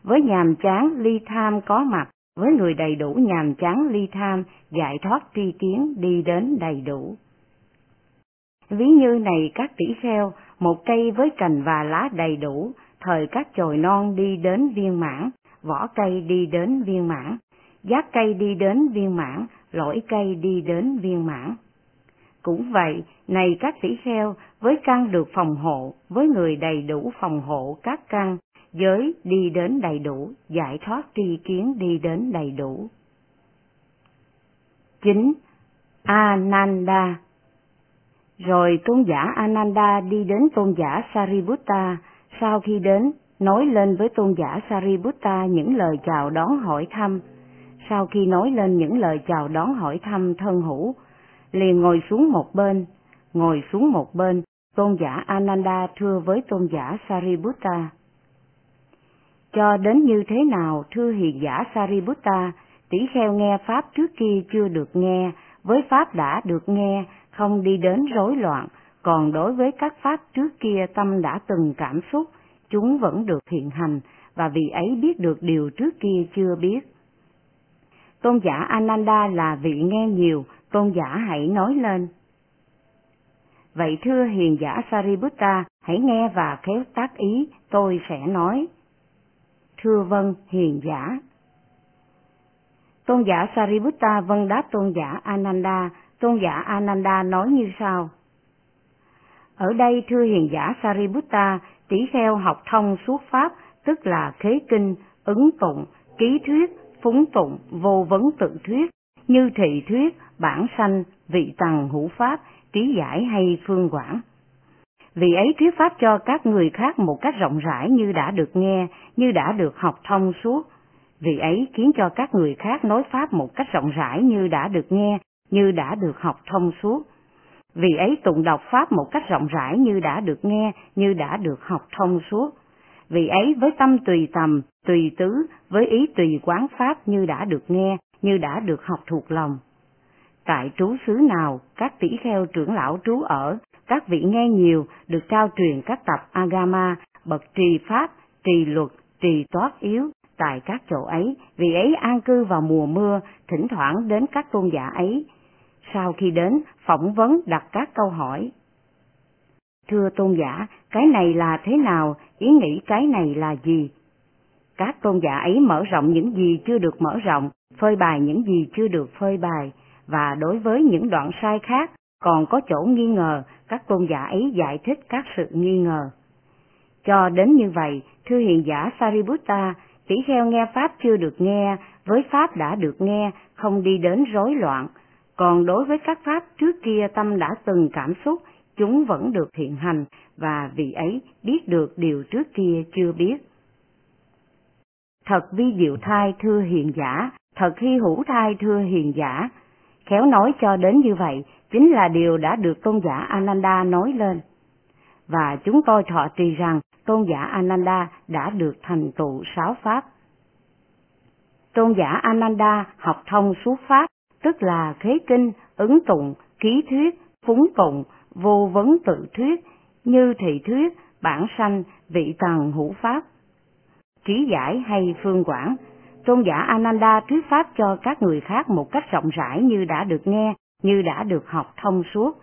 Với nhàm chán ly tham có mặt, với người đầy đủ nhàm chán ly tham, giải thoát tri kiến đi đến đầy đủ. Ví như này các tỷ kheo, một cây với cành và lá đầy đủ, thời các chồi non đi đến viên mãn, vỏ cây đi đến viên mãn, giác cây đi đến viên mãn, lõi cây đi đến viên mãn. Cũng vậy, này các tỷ kheo, với căn được phòng hộ, với người đầy đủ phòng hộ các căn, giới đi đến đầy đủ, giải thoát tri kiến đi đến đầy đủ. chín. Ananda. Rồi tôn giả Ananda đi đến tôn giả Sariputta, sau khi đến, nói lên với tôn giả Sariputta những lời chào đón hỏi thăm. Sau khi nói lên những lời chào đón hỏi thăm thân hữu, liền ngồi xuống một bên. Ngồi xuống một bên, tôn giả Ananda thưa với tôn giả Sariputta: Cho đến như thế nào, thưa hiền giả Sariputta, tỷ kheo nghe pháp trước kia chưa được nghe, với pháp đã được nghe, không đi đến rối loạn, còn đối với các pháp trước kia tâm đã từng cảm xúc, chúng vẫn được hiện hành, và vì ấy biết được điều trước kia chưa biết. Tôn giả Ananda là vị nghe nhiều, tôn giả hãy nói lên. Vậy thưa hiền giả Sariputta, hãy nghe và khéo tác ý, tôi sẽ nói. Thưa vâng, hiền giả. Tôn giả Sariputta vâng đáp tôn giả Ananda. Tôn giả Ananda nói như sau: Ở đây thưa hiền giả Sariputta, tỷ kheo học thông suốt pháp, tức là khế kinh, ứng tụng, ký thuyết, phúng tụng, vô vấn tự thuyết, như thị thuyết, bản sanh, vị tằng hữu pháp, trí giải hay phương quảng. Vì ấy thuyết pháp cho các người khác một cách rộng rãi như đã được nghe, như đã được học thông suốt. Vì ấy khiến cho các người khác nói pháp một cách rộng rãi như đã được nghe, như đã được học thông suốt. Vì ấy tụng đọc pháp một cách rộng rãi như đã được nghe, như đã được học thông suốt. Vì ấy với tâm tùy tầm, tùy tứ, với ý tùy quán pháp như đã được nghe, như đã được học thuộc lòng. Tại trú xứ nào, các tỷ kheo trưởng lão trú ở, các vị nghe nhiều, được trao truyền các tập Agama, bậc trì pháp, trì luật, trì toát yếu, tại các chỗ ấy, vì ấy an cư vào mùa mưa, thỉnh thoảng đến các tôn giả ấy. Sau khi đến, phỏng vấn đặt các câu hỏi. Thưa tôn giả, cái này là thế nào, ý nghĩ cái này là gì? Các tôn giả ấy mở rộng những gì chưa được mở rộng, phơi bày những gì chưa được phơi bày, và đối với những đoạn sai khác, còn có chỗ nghi ngờ, các tôn giả ấy giải thích các sự nghi ngờ. Cho đến như vậy, Thưa hiền giả Sariputta, tỷ kheo nghe pháp chưa được nghe, với pháp đã được nghe, không đi đến rối loạn. Còn đối với các pháp trước kia tâm đã từng cảm xúc, chúng vẫn được hiện hành, và vì ấy biết được điều trước kia chưa biết. Thật vi diệu thai thưa hiền giả, thật hy hữu thai thưa hiền giả. Khéo nói cho đến như vậy, chính là điều đã được tôn giả Ananda nói lên. Và chúng tôi thọ trì rằng, tôn giả Ananda đã được thành tựu sáu pháp. Tôn giả Ananda học thông suốt pháp, tức là khế kinh, ứng tụng, ký thuyết, phúng tụng, vô vấn tự thuyết, như thị thuyết, bản sanh, vị tần hữu pháp, trí giải hay phương quảng. Tôn giả Ananda thuyết pháp cho các người khác một cách rộng rãi như đã được nghe, như đã được học thông suốt.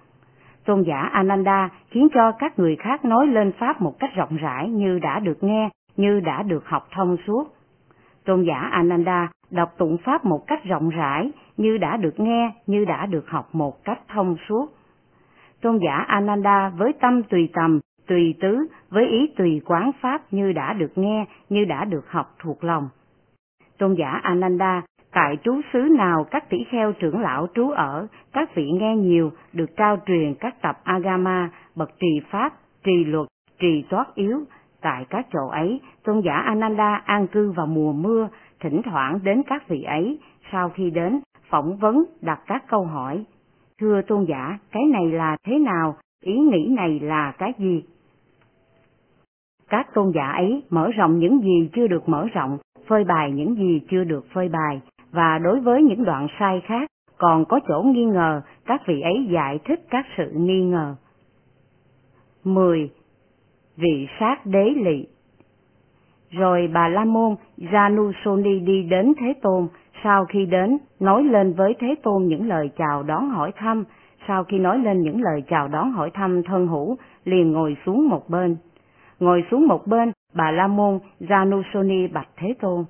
Tôn giả Ananda khiến cho các người khác nói lên pháp một cách rộng rãi như đã được nghe, như đã được học thông suốt. Tôn giả Ananda đọc tụng pháp một cách rộng rãi như đã được nghe, như đã được học một cách thông suốt. Tôn giả Ananda với tâm tùy tầm, tùy tứ, với ý tùy quán pháp như đã được nghe, như đã được học thuộc lòng. Tôn giả Ananda, tại trú xứ nào các tỷ kheo trưởng lão trú ở, các vị nghe nhiều, được trao truyền các tập Agama, bậc trì pháp, trì luật, trì toát yếu. Tại các chỗ ấy, tôn giả Ananda an cư vào mùa mưa, thỉnh thoảng đến các vị ấy, sau khi đến, phỏng vấn, đặt các câu hỏi. Thưa tôn giả, cái này là thế nào? Ý nghĩ này là cái gì? Các tôn giả ấy mở rộng những gì chưa được mở rộng, phơi bày những gì chưa được phơi bày, và đối với những đoạn sai khác, còn có chỗ nghi ngờ, các vị ấy giải thích các sự nghi ngờ. mười. Vị sát đế lị. Rồi Bà La Môn Janusoni đi đến Thế Tôn, sau khi đến, nói lên với Thế Tôn những lời chào đón hỏi thăm, sau khi nói lên những lời chào đón hỏi thăm thân hữu, liền ngồi xuống một bên. Ngồi xuống một bên, Bà La Môn Janusoni bạch Thế Tôn: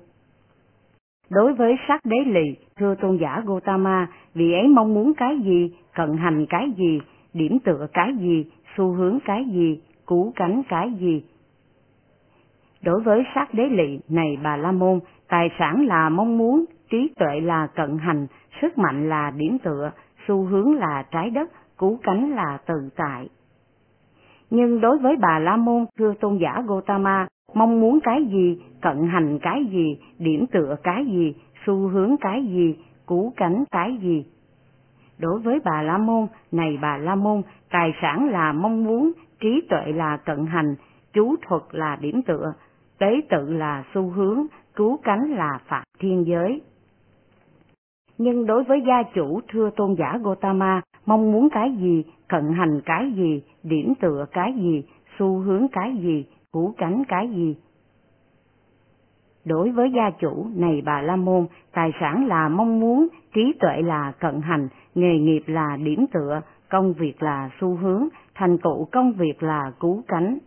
đối với sát đế lì, thưa tôn giả Gotama, vị ấy mong muốn cái gì, cận hành cái gì, điểm tựa cái gì, xu hướng cái gì, cứu cánh cái gì? Đối với sát đế lì này Bà La Môn, tài sản là mong muốn, trí tuệ là cận hành, sức mạnh là điểm tựa, xu hướng là trái đất, cứu cánh là tự tại. Nhưng đối với Bà La Môn, thưa tôn giả Gotama, mong muốn cái gì, cận hành cái gì, điểm tựa cái gì, xu hướng cái gì, cứu cánh cái gì? Đối với Bà La Môn, này Bà La Môn, tài sản là mong muốn, trí tuệ là cận hành, chú thuật là điểm tựa, tế tự là xu hướng, cứu cánh là phạm thiên giới. Nhưng đối với gia chủ, thưa tôn giả Gotama, mong muốn cái gì, cận hành cái gì, điểm tựa cái gì, xu hướng cái gì, cứu cánh cái gì? Đối với gia chủ, này Bà La Môn, tài sản là mong muốn, trí tuệ là cận hành, nghề nghiệp là điểm tựa, công việc là xu hướng, thành tựu công việc là cứu cánh.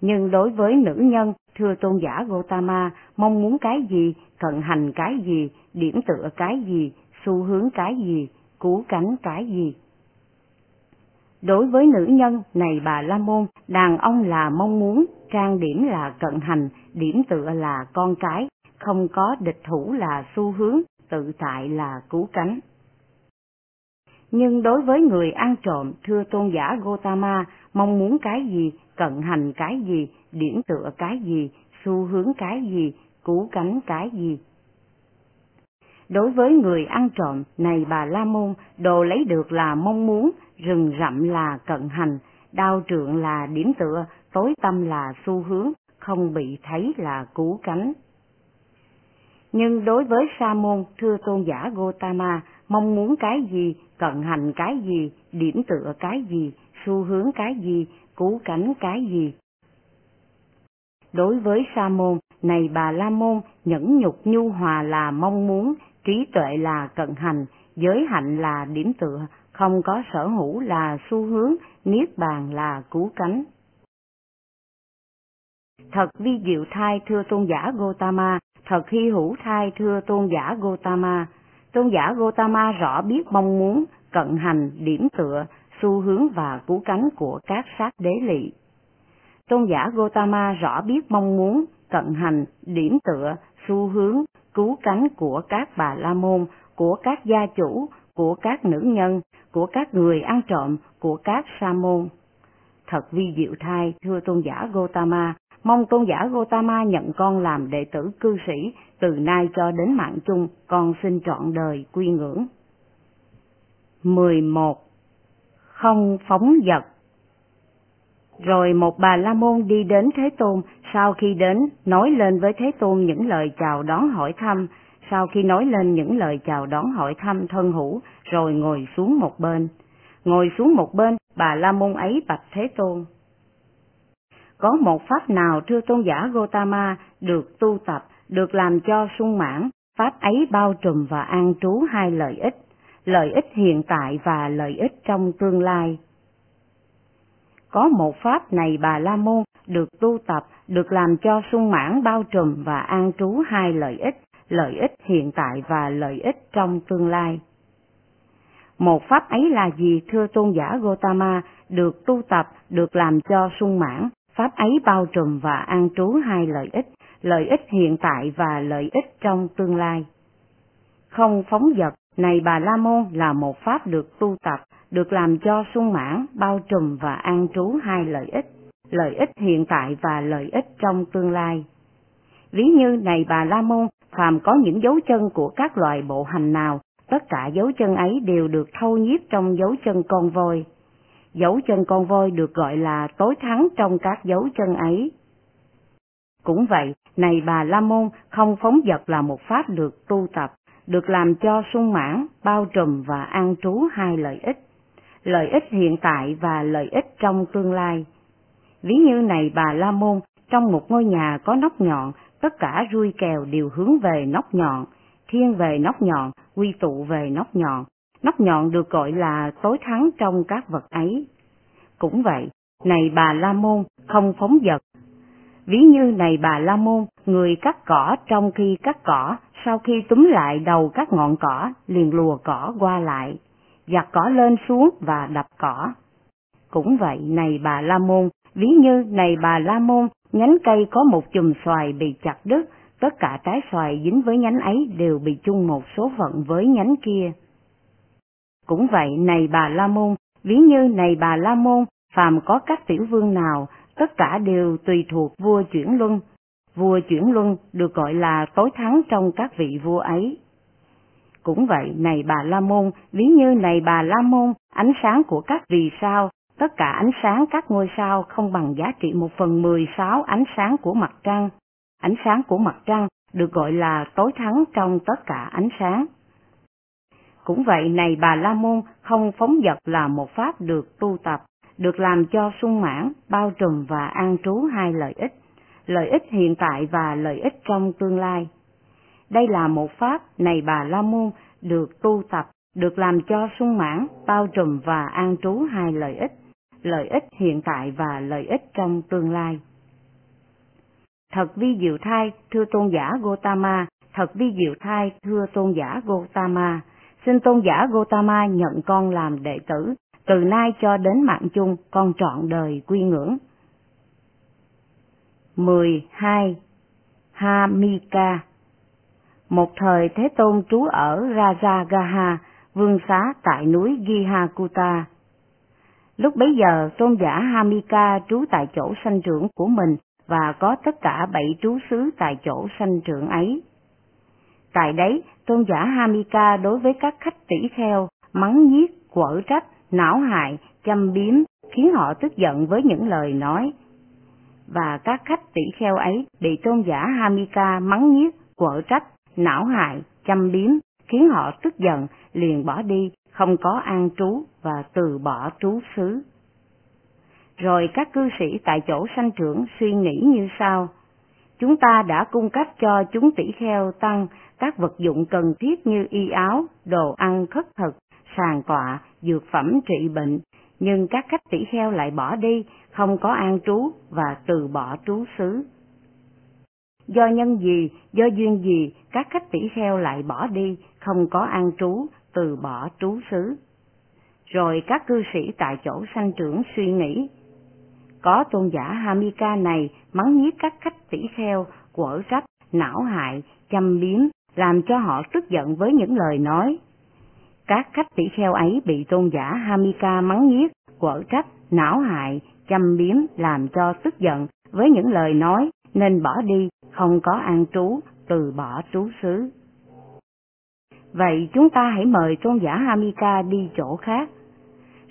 Nhưng đối với nữ nhân, thưa tôn giả Gotama, mong muốn cái gì, cận hành cái gì, điểm tựa cái gì, xu hướng cái gì, cứu cánh cái gì? Đối với nữ nhân, này Bà La Môn, đàn ông là mong muốn, trang điểm là cận hành, điểm tựa là con cái, không có địch thủ là xu hướng, tự tại là cứu cánh. Nhưng đối với người ăn trộm, thưa tôn giả Gotama, mong muốn cái gì, cận hành cái gì, điểm tựa cái gì, xu hướng cái gì, cứu cánh cái gì? Đối với người ăn trộm, này Bà La Môn, đồ lấy được là mong muốn, rừng rậm là cận hành, đao trượng là điểm tựa, tối tâm là xu hướng, không bị thấy là cứu cánh. Nhưng đối với Sa Môn, thưa tôn giả Gotama, mong muốn cái gì, cận hành cái gì, điểm tựa cái gì, xu hướng cái gì, cứu cánh cái gì? Đối với Sa Môn, này Bà La Môn, nhẫn nhục nhu hòa là mong muốn, trí tuệ là cận hành, giới hạnh là điểm tựa, không có sở hữu là xu hướng, niết bàn là cứu cánh. Thật vi diệu thai thưa tôn giả Gotama, thật hy hữu thai thưa tôn giả Gotama. Tôn giả Gotama rõ biết mong muốn, cận hành, điểm tựa, xu hướng và cứu cánh của các sát đế lị. Tôn giả Gotama rõ biết mong muốn, cận hành, điểm tựa, xu hướng, cứu cánh của các bà la môn, của các gia chủ, của các nữ nhân, của các người ăn trộm, của các sa môn. Thật vi diệu thay, thưa tôn giả Gotama, mong tôn giả Gotama nhận con làm đệ tử cư sĩ, từ nay cho đến mạng chung, con xin trọn đời quy ngưỡng. mười một. Không phóng dật. Rồi một bà la môn đi đến Thế Tôn, sau khi đến, nói lên với Thế Tôn những lời chào đón hỏi thăm, sau khi nói lên những lời chào đón hỏi thăm thân hữu, rồi ngồi xuống một bên. Ngồi xuống một bên, bà la môn ấy bạch Thế Tôn: Có một pháp nào thưa tôn giả Gotama được tu tập, được làm cho sung mãn, pháp ấy bao trùm và an trú hai lợi ích, lợi ích hiện tại và lợi ích trong tương lai. Có một pháp này bà la môn được tu tập, được làm cho sung mãn, bao trùm và an trú hai lợi ích, lợi ích hiện tại và lợi ích trong tương lai. Một pháp ấy là gì thưa tôn giả Gotama, được tu tập, được làm cho sung mãn, pháp ấy bao trùm và an trú hai lợi ích, lợi ích hiện tại và lợi ích trong tương lai. Không phóng dật này bà la môn là một pháp được tu tập, được làm cho sung mãn, bao trùm và an trú hai lợi ích, lợi ích hiện tại và lợi ích trong tương lai. Ví như này bà la môn, phàm có những dấu chân của các loài bộ hành nào, tất cả dấu chân ấy đều được thâu nhiếp trong dấu chân con voi. Dấu chân con voi được gọi là tối thắng trong các dấu chân ấy. Cũng vậy, này bà la môn, không phóng dật là một pháp được tu tập, được làm cho sung mãn, bao trùm và an trú hai lợi ích, lợi ích hiện tại và lợi ích trong tương lai. Ví như này bà la môn, trong một ngôi nhà có nóc nhọn, tất cả ruồi kèo đều hướng về nóc nhọn, thiên về nóc nhọn, quy tụ về nóc nhọn, nóc nhọn được gọi là tối thắng trong các vật ấy. Cũng vậy, này bà la môn, không phóng dật. Ví như này bà la môn, người cắt cỏ trong khi cắt cỏ, sau khi túm lại đầu các ngọn cỏ, liền lùa cỏ qua lại, giặt cỏ lên xuống và đập cỏ. Cũng vậy, này bà la môn, ví như này bà la môn, nhánh cây có một chùm xoài bị chặt đứt, tất cả trái xoài dính với nhánh ấy đều bị chung một số phận với nhánh kia. Cũng vậy, này bà la môn, ví như này bà la môn, phàm có các tiểu vương nào, tất cả đều tùy thuộc vua chuyển luân. Vua chuyển luân được gọi là tối thắng trong các vị vua ấy. Cũng vậy, này bà la môn, ví như này bà la môn, ánh sáng của các vì sao, tất cả ánh sáng các ngôi sao không bằng giá trị một phần mười sáu ánh sáng của mặt trăng. Ánh sáng của mặt trăng được gọi là tối thắng trong tất cả ánh sáng. Cũng vậy, này bà la môn, không phóng dật là một pháp được tu tập, được làm cho sung mãn, bao trùm và an trú hai lợi ích, lợi ích hiện tại và lợi ích trong tương lai. Đây là một pháp, này bà la môn, được tu tập, được làm cho sung mãn, bao trùm và an trú hai lợi ích, lợi ích hiện tại và lợi ích trong tương lai. Thật vi diệu thay, thưa tôn giả Gotama, thật vi diệu thay, thưa tôn giả Gotama, xin tôn giả Gotama nhận con làm đệ tử, từ nay cho đến mạng chung, con trọn đời quy ngưỡng. mười hai. Dhammika. Một thời Thế Tôn trú ở Rajagaha, vương xá tại núi Gihakuta. Lúc bấy giờ, tôn giả Dhammika trú tại chỗ sanh trưởng của mình và có tất cả bảy trú xứ tại chỗ sanh trưởng ấy. Tại đấy, tôn giả Dhammika đối với các khách tỷ kheo, mắng nhiếc, quở trách, não hại, châm biếm, khiến họ tức giận với những lời nói. Và các khách tỷ kheo ấy bị tôn giả Dhammika mắng nhiếc, quở trách, não hại, châm biếm, khiến họ tức giận, liền bỏ đi, không có an trú và từ bỏ trú xứ. Rồi các cư sĩ tại chỗ sanh trưởng suy nghĩ như sau: Chúng ta đã cung cấp cho chúng tỷ kheo tăng các vật dụng cần thiết như y áo, đồ ăn khất thực, sàng tọa, dược phẩm trị bệnh, nhưng các khách tỷ kheo lại bỏ đi, không có an trú và từ bỏ trú xứ. Do nhân gì, do duyên gì, các khách tỷ kheo lại bỏ đi, không có an trú, từ bỏ trú xứ. Rồi các cư sĩ tại chỗ sanh trưởng suy nghĩ: có tôn giả Dhammika này mắng nhiếc các khách tỷ kheo, quở trách, não hại, châm biếm, làm cho họ tức giận với những lời nói. Các khách tỷ kheo ấy bị tôn giả Dhammika mắng nhiếc, quở trách, não hại, châm biếm, làm cho tức giận với những lời nói, nên bỏ đi, không có an trú, từ bỏ trú xứ. Vậy chúng ta hãy mời tôn giả Dhammika đi chỗ khác.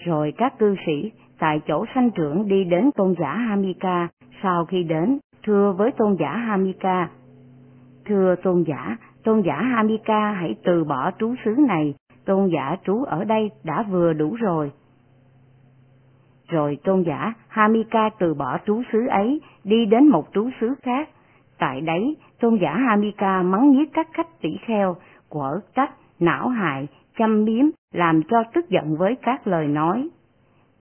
Rồi các cư sĩ tại chỗ sanh trưởng đi đến tôn giả Dhammika, sau khi đến, thưa với tôn giả Dhammika: Thưa tôn giả, tôn giả Dhammika hãy từ bỏ trú xứ này, tôn giả trú ở đây đã vừa đủ rồi. Rồi tôn giả Dhammika từ bỏ trú xứ ấy, đi đến một trú xứ khác. Tại đấy, tôn giả Dhammika mắng nhiếc các khách tỷ kheo, quở trách, não hại, châm biếm, làm cho tức giận với các lời nói.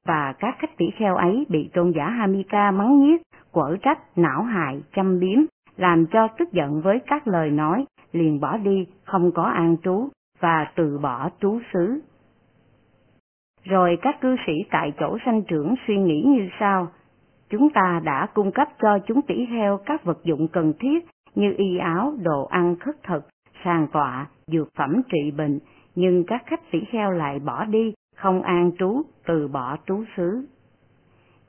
Và các khách tỷ kheo ấy bị tôn giả Dhammika mắng nhiếc, quở trách, não hại, châm biếm, làm cho tức giận với các lời nói, liền bỏ đi, không có an trú, và từ bỏ trú xứ. Rồi các cư sĩ tại chỗ sanh trưởng suy nghĩ như sau: Chúng ta đã cung cấp cho chúng tỷ kheo các vật dụng cần thiết như y áo, đồ ăn, khất thực, sàng tọa, dược phẩm trị bệnh, nhưng các khách tỷ kheo lại bỏ đi, không an trú, từ bỏ trú xứ.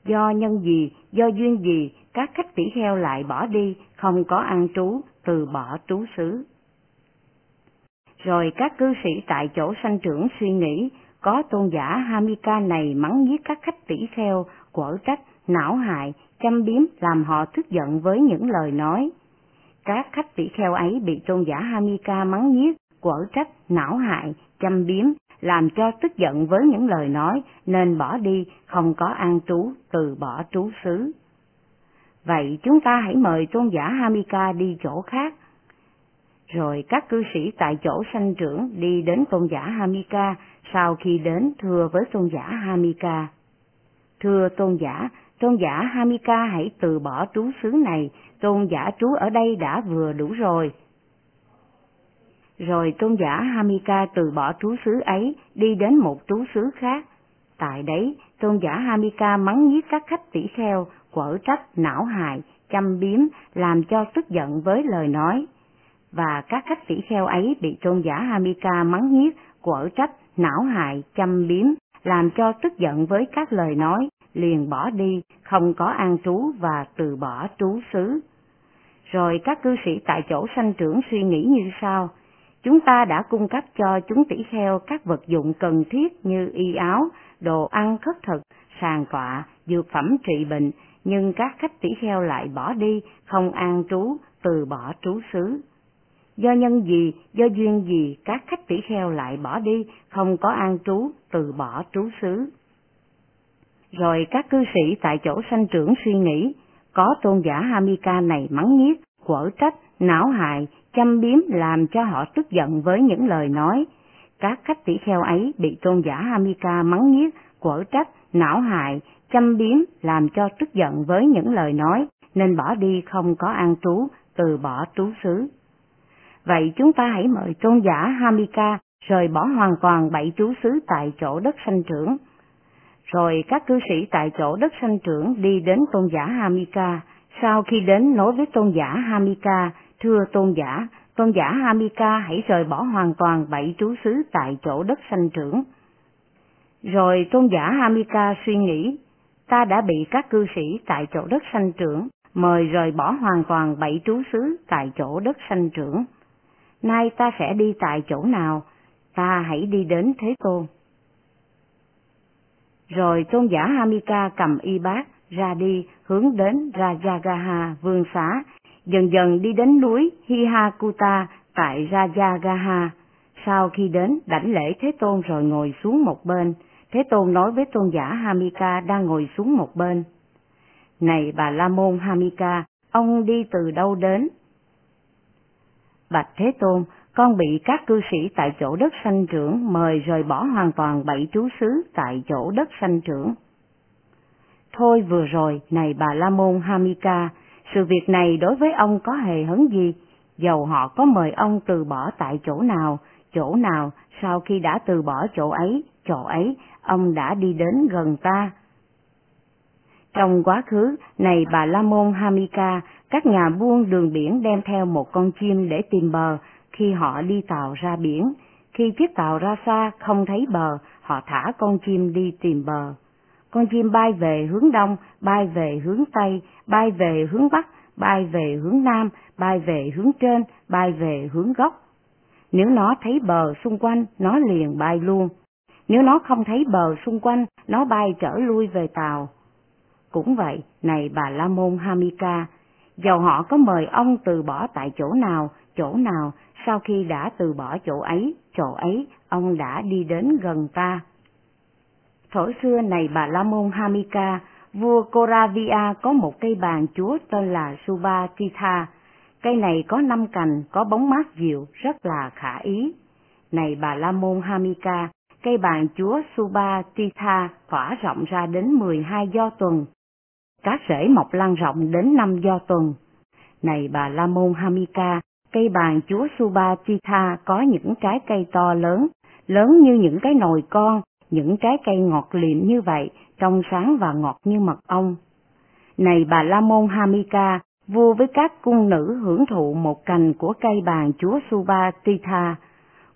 Do nhân gì, do duyên gì, các khách tỷ kheo lại bỏ đi, không có an trú, từ bỏ trú xứ. Rồi các cư sĩ tại chỗ sanh trưởng suy nghĩ, có tôn giả Dhammika này mắng nhiếc các khách tỷ kheo, quở trách, não hại, châm biếm, làm họ tức giận với những lời nói. Các khách tỷ kheo ấy bị tôn giả Dhammika mắng nhiếc, quở trách, não hại, châm biếm, làm cho tức giận với những lời nói, nên bỏ đi, không có an trú, từ bỏ trú xứ. Vậy chúng ta hãy mời tôn giả Dhammika đi chỗ khác. Rồi các cư sĩ tại chỗ sanh trưởng đi đến tôn giả Dhammika, sau khi đến thưa với tôn giả Dhammika: Thưa tôn giả, tôn giả Dhammika hãy từ bỏ trú xứ này, tôn giả trú ở đây đã vừa đủ rồi. Rồi tôn giả Dhammika từ bỏ trú xứ ấy, đi đến một trú xứ khác. Tại đấy, tôn giả Dhammika mắng nhiếc các khách tỷ kheo, quở trách, não hại, châm biếm, làm cho tức giận với lời nói. Và các khách tỷ kheo ấy bị tôn giả Dhammika mắng nhiếc, quở trách, não hại, châm biếm, làm cho tức giận với các lời nói, liền bỏ đi, không có an trú và từ bỏ trú xứ. Rồi các cư sĩ tại chỗ sanh trưởng suy nghĩ như sau: Chúng ta đã cung cấp cho chúng tỷ kheo các vật dụng cần thiết như y áo, đồ ăn khất thực, sàng tọa, dược phẩm trị bệnh, nhưng các khách tỷ kheo lại bỏ đi, không an trú, từ bỏ trú xứ. Do nhân gì, do duyên gì, các khách tỷ kheo lại bỏ đi, không có an trú, từ bỏ trú xứ. Rồi các cư sĩ tại chỗ sanh trưởng suy nghĩ, có tôn giả Dhammika này mắng nhiếc, quở trách, não hại, châm biếm, làm cho họ tức giận với những lời nói. Các khách tỷ kheo ấy bị tôn giả Dhammika mắng nhiếc, quở trách, não hại, châm biếm, làm cho tức giận với những lời nói, nên bỏ đi, không có an trú, từ bỏ trú xứ. Vậy chúng ta hãy mời tôn giả Dhammika rời bỏ hoàn toàn bảy trú xứ tại chỗ đất sanh trưởng. Rồi các cư sĩ tại chỗ đất sanh trưởng đi đến tôn giả Dhammika, sau khi đến nói với tôn giả Dhammika: Thưa tôn giả, tôn giả Dhammika hãy rời bỏ hoàn toàn bảy trú xứ tại chỗ đất sanh trưởng. Rồi tôn giả Dhammika suy nghĩ: Ta đã bị các cư sĩ tại chỗ đất sanh trưởng mời rời bỏ hoàn toàn bảy trú xứ tại chỗ đất sanh trưởng. Nay ta sẽ đi tại chỗ nào? Ta hãy đi đến Thế Tôn. Rồi tôn giả Dhammika cầm y bát ra đi, hướng đến Rajagaha vương xá, dần dần đi đến núi Hihakuta tại Rajagaha. Sau khi đến đảnh lễ Thế Tôn rồi ngồi xuống một bên. Thế Tôn nói với tôn giả Dhammika đang ngồi xuống một bên: Này Bà La Môn Dhammika, ông đi từ đâu đến? Bạch Thế Tôn, con bị các cư sĩ tại chỗ đất sanh trưởng mời rời bỏ hoàn toàn bảy trú xứ tại chỗ đất sanh trưởng. Thôi vừa rồi, này Bà La Môn Dhammika, sự việc này đối với ông có hề hấn gì? Dầu họ có mời ông từ bỏ tại chỗ nào, chỗ nào, sau khi đã từ bỏ chỗ ấy, chỗ ấy, ông đã đi đến gần ta. Trong quá khứ, này bà La Môn Dhammika, các nhà buôn đường biển đem theo một con chim để tìm bờ khi họ đi tàu ra biển. Khi chiếc tàu ra xa không thấy bờ, họ thả con chim đi tìm bờ. Con chim bay về hướng đông, bay về hướng tây, bay về hướng bắc, bay về hướng nam, bay về hướng trên, bay về hướng gốc. Nếu nó thấy bờ xung quanh, nó liền bay luôn. Nếu nó không thấy bờ xung quanh, nó bay trở lui về tàu. Cũng vậy, này bà La Môn Dhammika, dầu họ có mời ông từ bỏ tại chỗ nào, chỗ nào, sau khi đã từ bỏ chỗ ấy, chỗ ấy, ông đã đi đến gần ta. Thổi xưa này bà La Môn Dhammika, vua Koravia có một cây bàn chúa tên là Supatittha. Cây này có năm cành, có bóng mát dịu, rất là khả ý. Này bà La Môn Dhammika, cây bàn chúa Supatittha tỏa rộng ra đến mười hai do tuần. Các rễ mọc lan rộng đến năm do tuần. Này bà La Môn Dhammika, cây bàn chúa Supatittha có những trái cây to lớn, lớn như những cái nồi con, những trái cây ngọt lịm như vậy, trong sáng và ngọt như mật ong. Này bà La Môn Dhammika, vua với các cung nữ hưởng thụ một cành của cây bàn chúa Supatittha,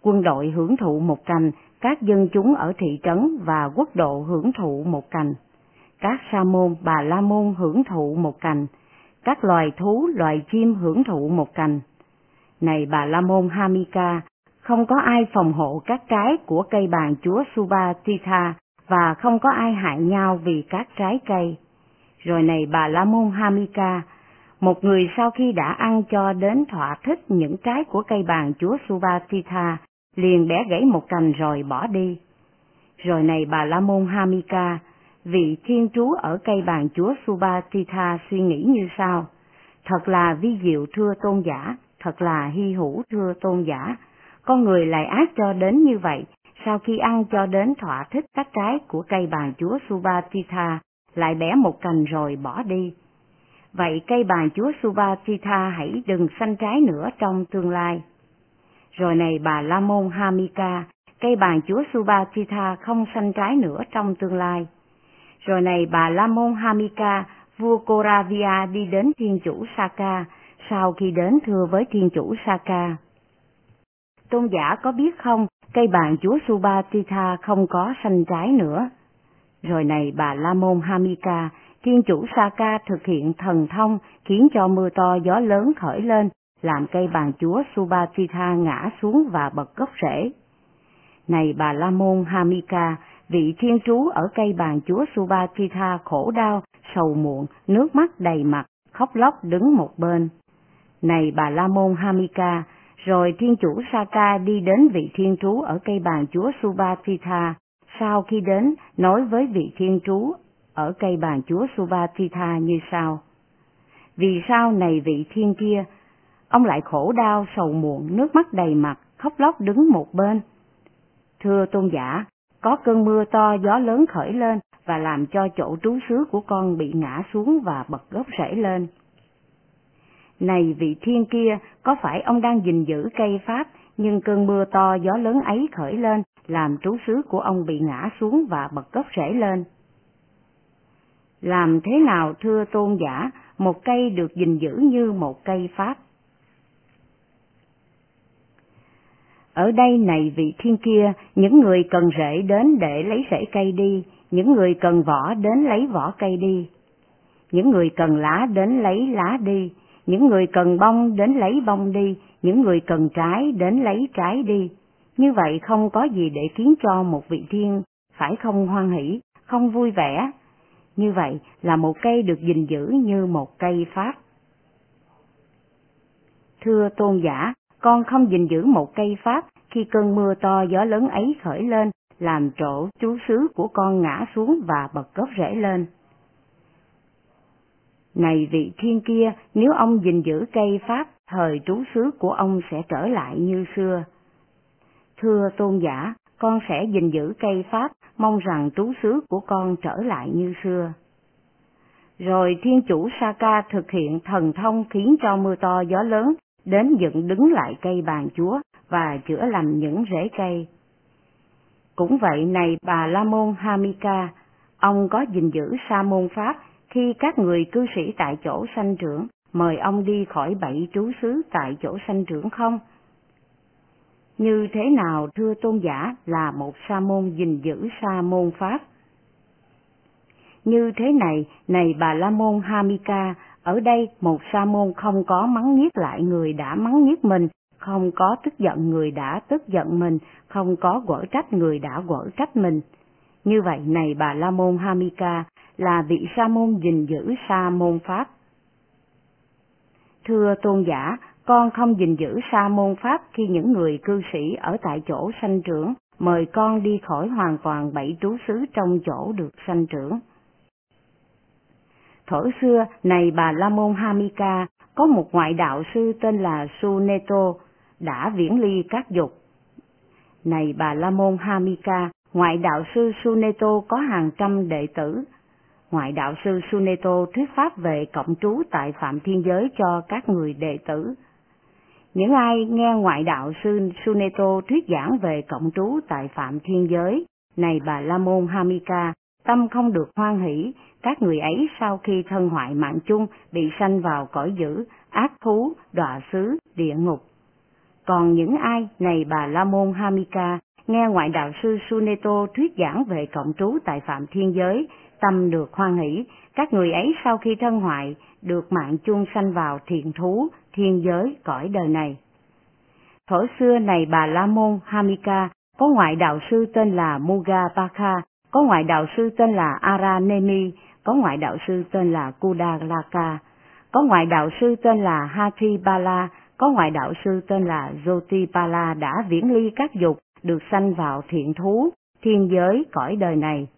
quân đội hưởng thụ một cành, các dân chúng ở thị trấn và quốc độ hưởng thụ một cành, các sa môn bà la môn hưởng thụ một cành, các loài thú loài chim hưởng thụ một cành. Này bà La Môn Dhammika, không có ai phòng hộ các trái của cây bàn chúa Supatittha và không có ai hại nhau vì các trái cây. Rồi này bà La Môn Dhammika, một người sau khi đã ăn cho đến thỏa thích những trái của cây bàn chúa Supatittha, liền bẻ gãy một cành rồi bỏ đi. Rồi này bà La Môn Dhammika, vị thiên trú ở cây bàn chúa Supatittha suy nghĩ như sau: thật là vi diệu thưa tôn giả, thật là hy hữu thưa tôn giả, con người lại ác cho đến như vậy, sau khi ăn cho đến thỏa thích các trái của cây bàn chúa Supatittha, lại bẻ một cành rồi bỏ đi. Vậy cây bàn chúa Supatittha hãy đừng sanh trái nữa trong tương lai. Rồi này bà La Môn Dhammika, cây bàn chúa Supatittha không sanh trái nữa trong tương lai. Rồi này bà La Môn Dhammika, vua Koravia đi đến thiên chủ Sakka, sau khi đến thưa với thiên chủ Sakka: tôn giả có biết không, cây bàn chúa Supatittha không có sanh trái nữa. Rồi này bà La Môn Dhammika, thiên chủ Sakka thực hiện thần thông khiến cho mưa to gió lớn khởi lên, làm cây bàn chúa Supatittha ngã xuống và bật gốc rễ. Này bà La Môn Dhammika, vị thiên trú ở cây bàn chúa Supatittha khổ đau, sầu muộn, nước mắt đầy mặt, khóc lóc đứng một bên. Này bà La Môn Dhammika, rồi thiên chủ Sakka đi đến vị thiên trú ở cây bàn chúa Supatittha, sau khi đến nói với vị thiên trú ở cây bàn chúa Supatittha như sau: vì sao này vị thiên kia, ông lại khổ đau, sầu muộn, nước mắt đầy mặt, khóc lóc đứng một bên? Thưa tôn giả, có cơn mưa to gió lớn khởi lên và làm cho chỗ trú xứ của con bị ngã xuống và bật gốc rễ lên. Này vị thiên kia, có phải ông đang gìn giữ cây pháp, nhưng cơn mưa to gió lớn ấy khởi lên, làm trú xứ của ông bị ngã xuống và bật gốc rễ lên? Làm thế nào thưa tôn giả, một cây được gìn giữ như một cây pháp? Ở đây này vị thiên kia, những người cần rễ đến để lấy rễ cây đi, những người cần vỏ đến lấy vỏ cây đi, những người cần lá đến lấy lá đi, những người cần bông đến lấy bông đi, những người cần trái đến lấy trái đi. Như vậy không có gì để khiến cho một vị thiên phải không hoan hỷ, không vui vẻ. Như vậy là một cây được gìn giữ như một cây pháp. Thưa tôn giả, con không gìn giữ một cây pháp khi cơn mưa to gió lớn ấy khởi lên, làm chỗ trú xứ của con ngã xuống và bật gốc rễ lên. Này vị thiên kia, nếu ông gìn giữ cây pháp, thời trú xứ của ông sẽ trở lại như xưa. Thưa tôn giả, con sẽ gìn giữ cây pháp, mong rằng trú xứ của con trở lại như xưa. Rồi thiên chủ Sakka thực hiện thần thông khiến cho mưa to gió lớn đến dựng đứng lại cây bàn chúa và chữa lành những rễ cây. Cũng vậy này bà La Môn Dhammika, ông có gìn giữ sa môn pháp Khi các người cư sĩ tại chỗ sanh trưởng mời ông đi khỏi bẫy trú xứ tại chỗ sanh trưởng không? Như thế nào thưa tôn giả là một sa môn gìn giữ sa môn pháp? Như thế này, này Bà La Môn Dhammika, ở đây một sa môn không có mắng nhiếc lại người đã mắng nhiếc mình, không có tức giận người đã tức giận mình, không có quở trách người đã quở trách mình. Như vậy này Bà La Môn Dhammika, là vị sa môn gìn giữ sa môn pháp. Thưa tôn giả, con không gìn giữ sa môn pháp khi những người cư sĩ ở tại chỗ sanh trưởng mời con đi khỏi hoàn toàn bảy trú xứ trong chỗ được sanh trưởng. Thổi xưa, này Bà La Môn Dhammika, có một ngoại đạo sư tên là Sunetta đã viễn ly các dục. Này Bà La Môn Dhammika, ngoại đạo sư Sunetta có hàng trăm đệ tử. Ngoại đạo sư Sunetta thuyết pháp về cộng trú tại phạm thiên giới cho các người đệ tử. Những ai nghe ngoại đạo sư Sunetta thuyết giảng về cộng trú tại phạm thiên giới, này Bà La Môn Dhammika, tâm không được hoan hỷ, các người ấy sau khi thân hoại mạng chung bị sanh vào cõi dữ, ác thú, đọa xứ, địa ngục. Còn những ai, này Bà La Môn Dhammika, nghe ngoại đạo sư Sunetta thuyết giảng về cộng trú tại phạm thiên giới, tâm được hoan hỷ, các người ấy sau khi thân hoại, được mạng chung sanh vào thiện thú, thiên giới, cõi đời này. Thổi xưa này Bà La Môn Dhammika, có ngoại đạo sư tên là Mugapakkha, có ngoại đạo sư tên là Aranemi, có ngoại đạo sư tên là Kudalaka, có ngoại đạo sư tên là Hatthipala, có ngoại đạo sư tên là Jotipala đã viễn ly các dục, được sanh vào thiện thú, thiên giới, cõi đời này.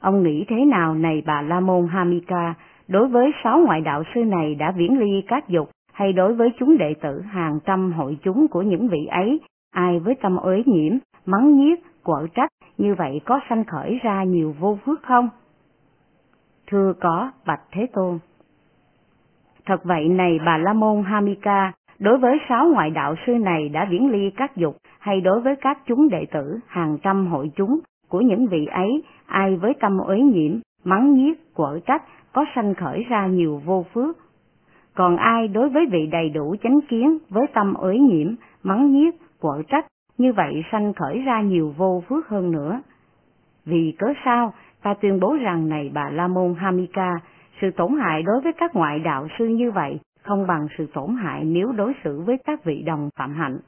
Ông nghĩ thế nào này Bà La Môn Dhammika, đối với sáu ngoại đạo sư này đã viễn ly các dục, hay đối với chúng đệ tử hàng trăm hội chúng của những vị ấy, ai với tâm uế nhiễm, mắng nhiếc, quở trách, như vậy có sanh khởi ra nhiều vô phước không? Thưa có, bạch Thế Tôn. Thật vậy này Bà La Môn Dhammika, đối với sáu ngoại đạo sư này đã viễn ly các dục, hay đối với các chúng đệ tử, hàng trăm hội chúng của những vị ấy, ai với tâm uế nhiễm, mắng nhiếc, quở trách, có sanh khởi ra nhiều vô phước. Còn ai đối với vị đầy đủ chánh kiến, với tâm uế nhiễm, mắng nhiếc, quở trách, như vậy sanh khởi ra nhiều vô phước hơn nữa. Vì cớ sao, ta tuyên bố rằng này Bà La Môn Dhammika, sự tổn hại đối với các ngoại đạo sư như vậy không bằng sự tổn hại nếu đối xử với các vị đồng phạm hạnh.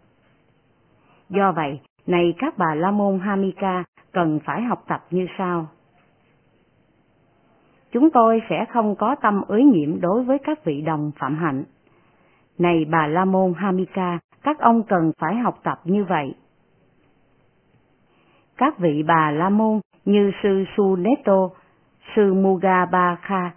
Do vậy, này các Bà La Môn Dhammika cần phải học tập như sau. Chúng tôi sẽ không có tâm uế nhiễm đối với các vị đồng phạm hạnh. Này Bà La Môn Dhammika, các ông cần phải học tập như vậy. Các vị Bà La Môn như sư Sunetta, sư Mugapakkha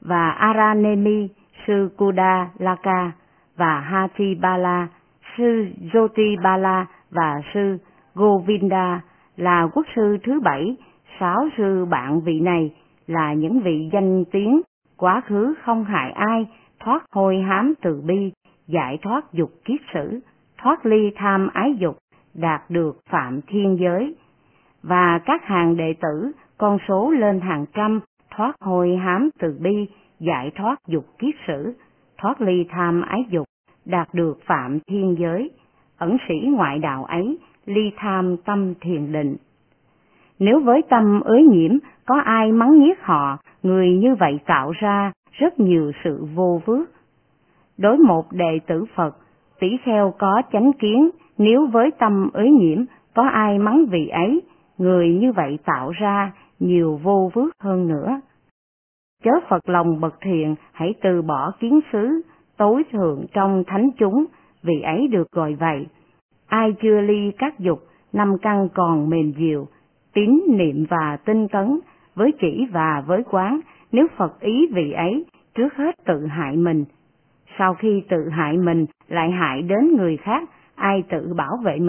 và Aranemi, sư Kudalaka và Hatthipala, sư Jotipala và sư Govinda là quốc sư thứ bảy, sáu sư bạn vị này là những vị danh tiếng, quá khứ không hại ai, thoát hồi hám từ bi, giải thoát dục kiết sử, thoát ly tham ái dục, đạt được phạm thiên giới. Và các hàng đệ tử, con số lên hàng trăm, thoát hồi hám từ bi, giải thoát dục kiết sử, thoát ly tham ái dục, đạt được phạm thiên giới. Ẩn sĩ ngoại đạo ấy, ly tham tâm thiền định. Nếu với tâm uế nhiễm, có ai mắng nhiếc họ, người như vậy tạo ra rất nhiều sự vô phước. Đối một đệ tử Phật, tỷ kheo có chánh kiến, nếu với tâm uế nhiễm, có ai mắng vị ấy, người như vậy tạo ra nhiều vô phước hơn nữa. Chớ Phật lòng bậc thiện, hãy từ bỏ kiến xứ, tối thượng trong thánh chúng, vị ấy được gọi vậy. Ai chưa ly các dục, năm căn còn mềm dịu, tín niệm và tinh tấn, với chỉ và với quán, nếu Phật ý vị ấy, trước hết tự hại mình. Sau khi tự hại mình, lại hại đến người khác, ai tự bảo vệ mình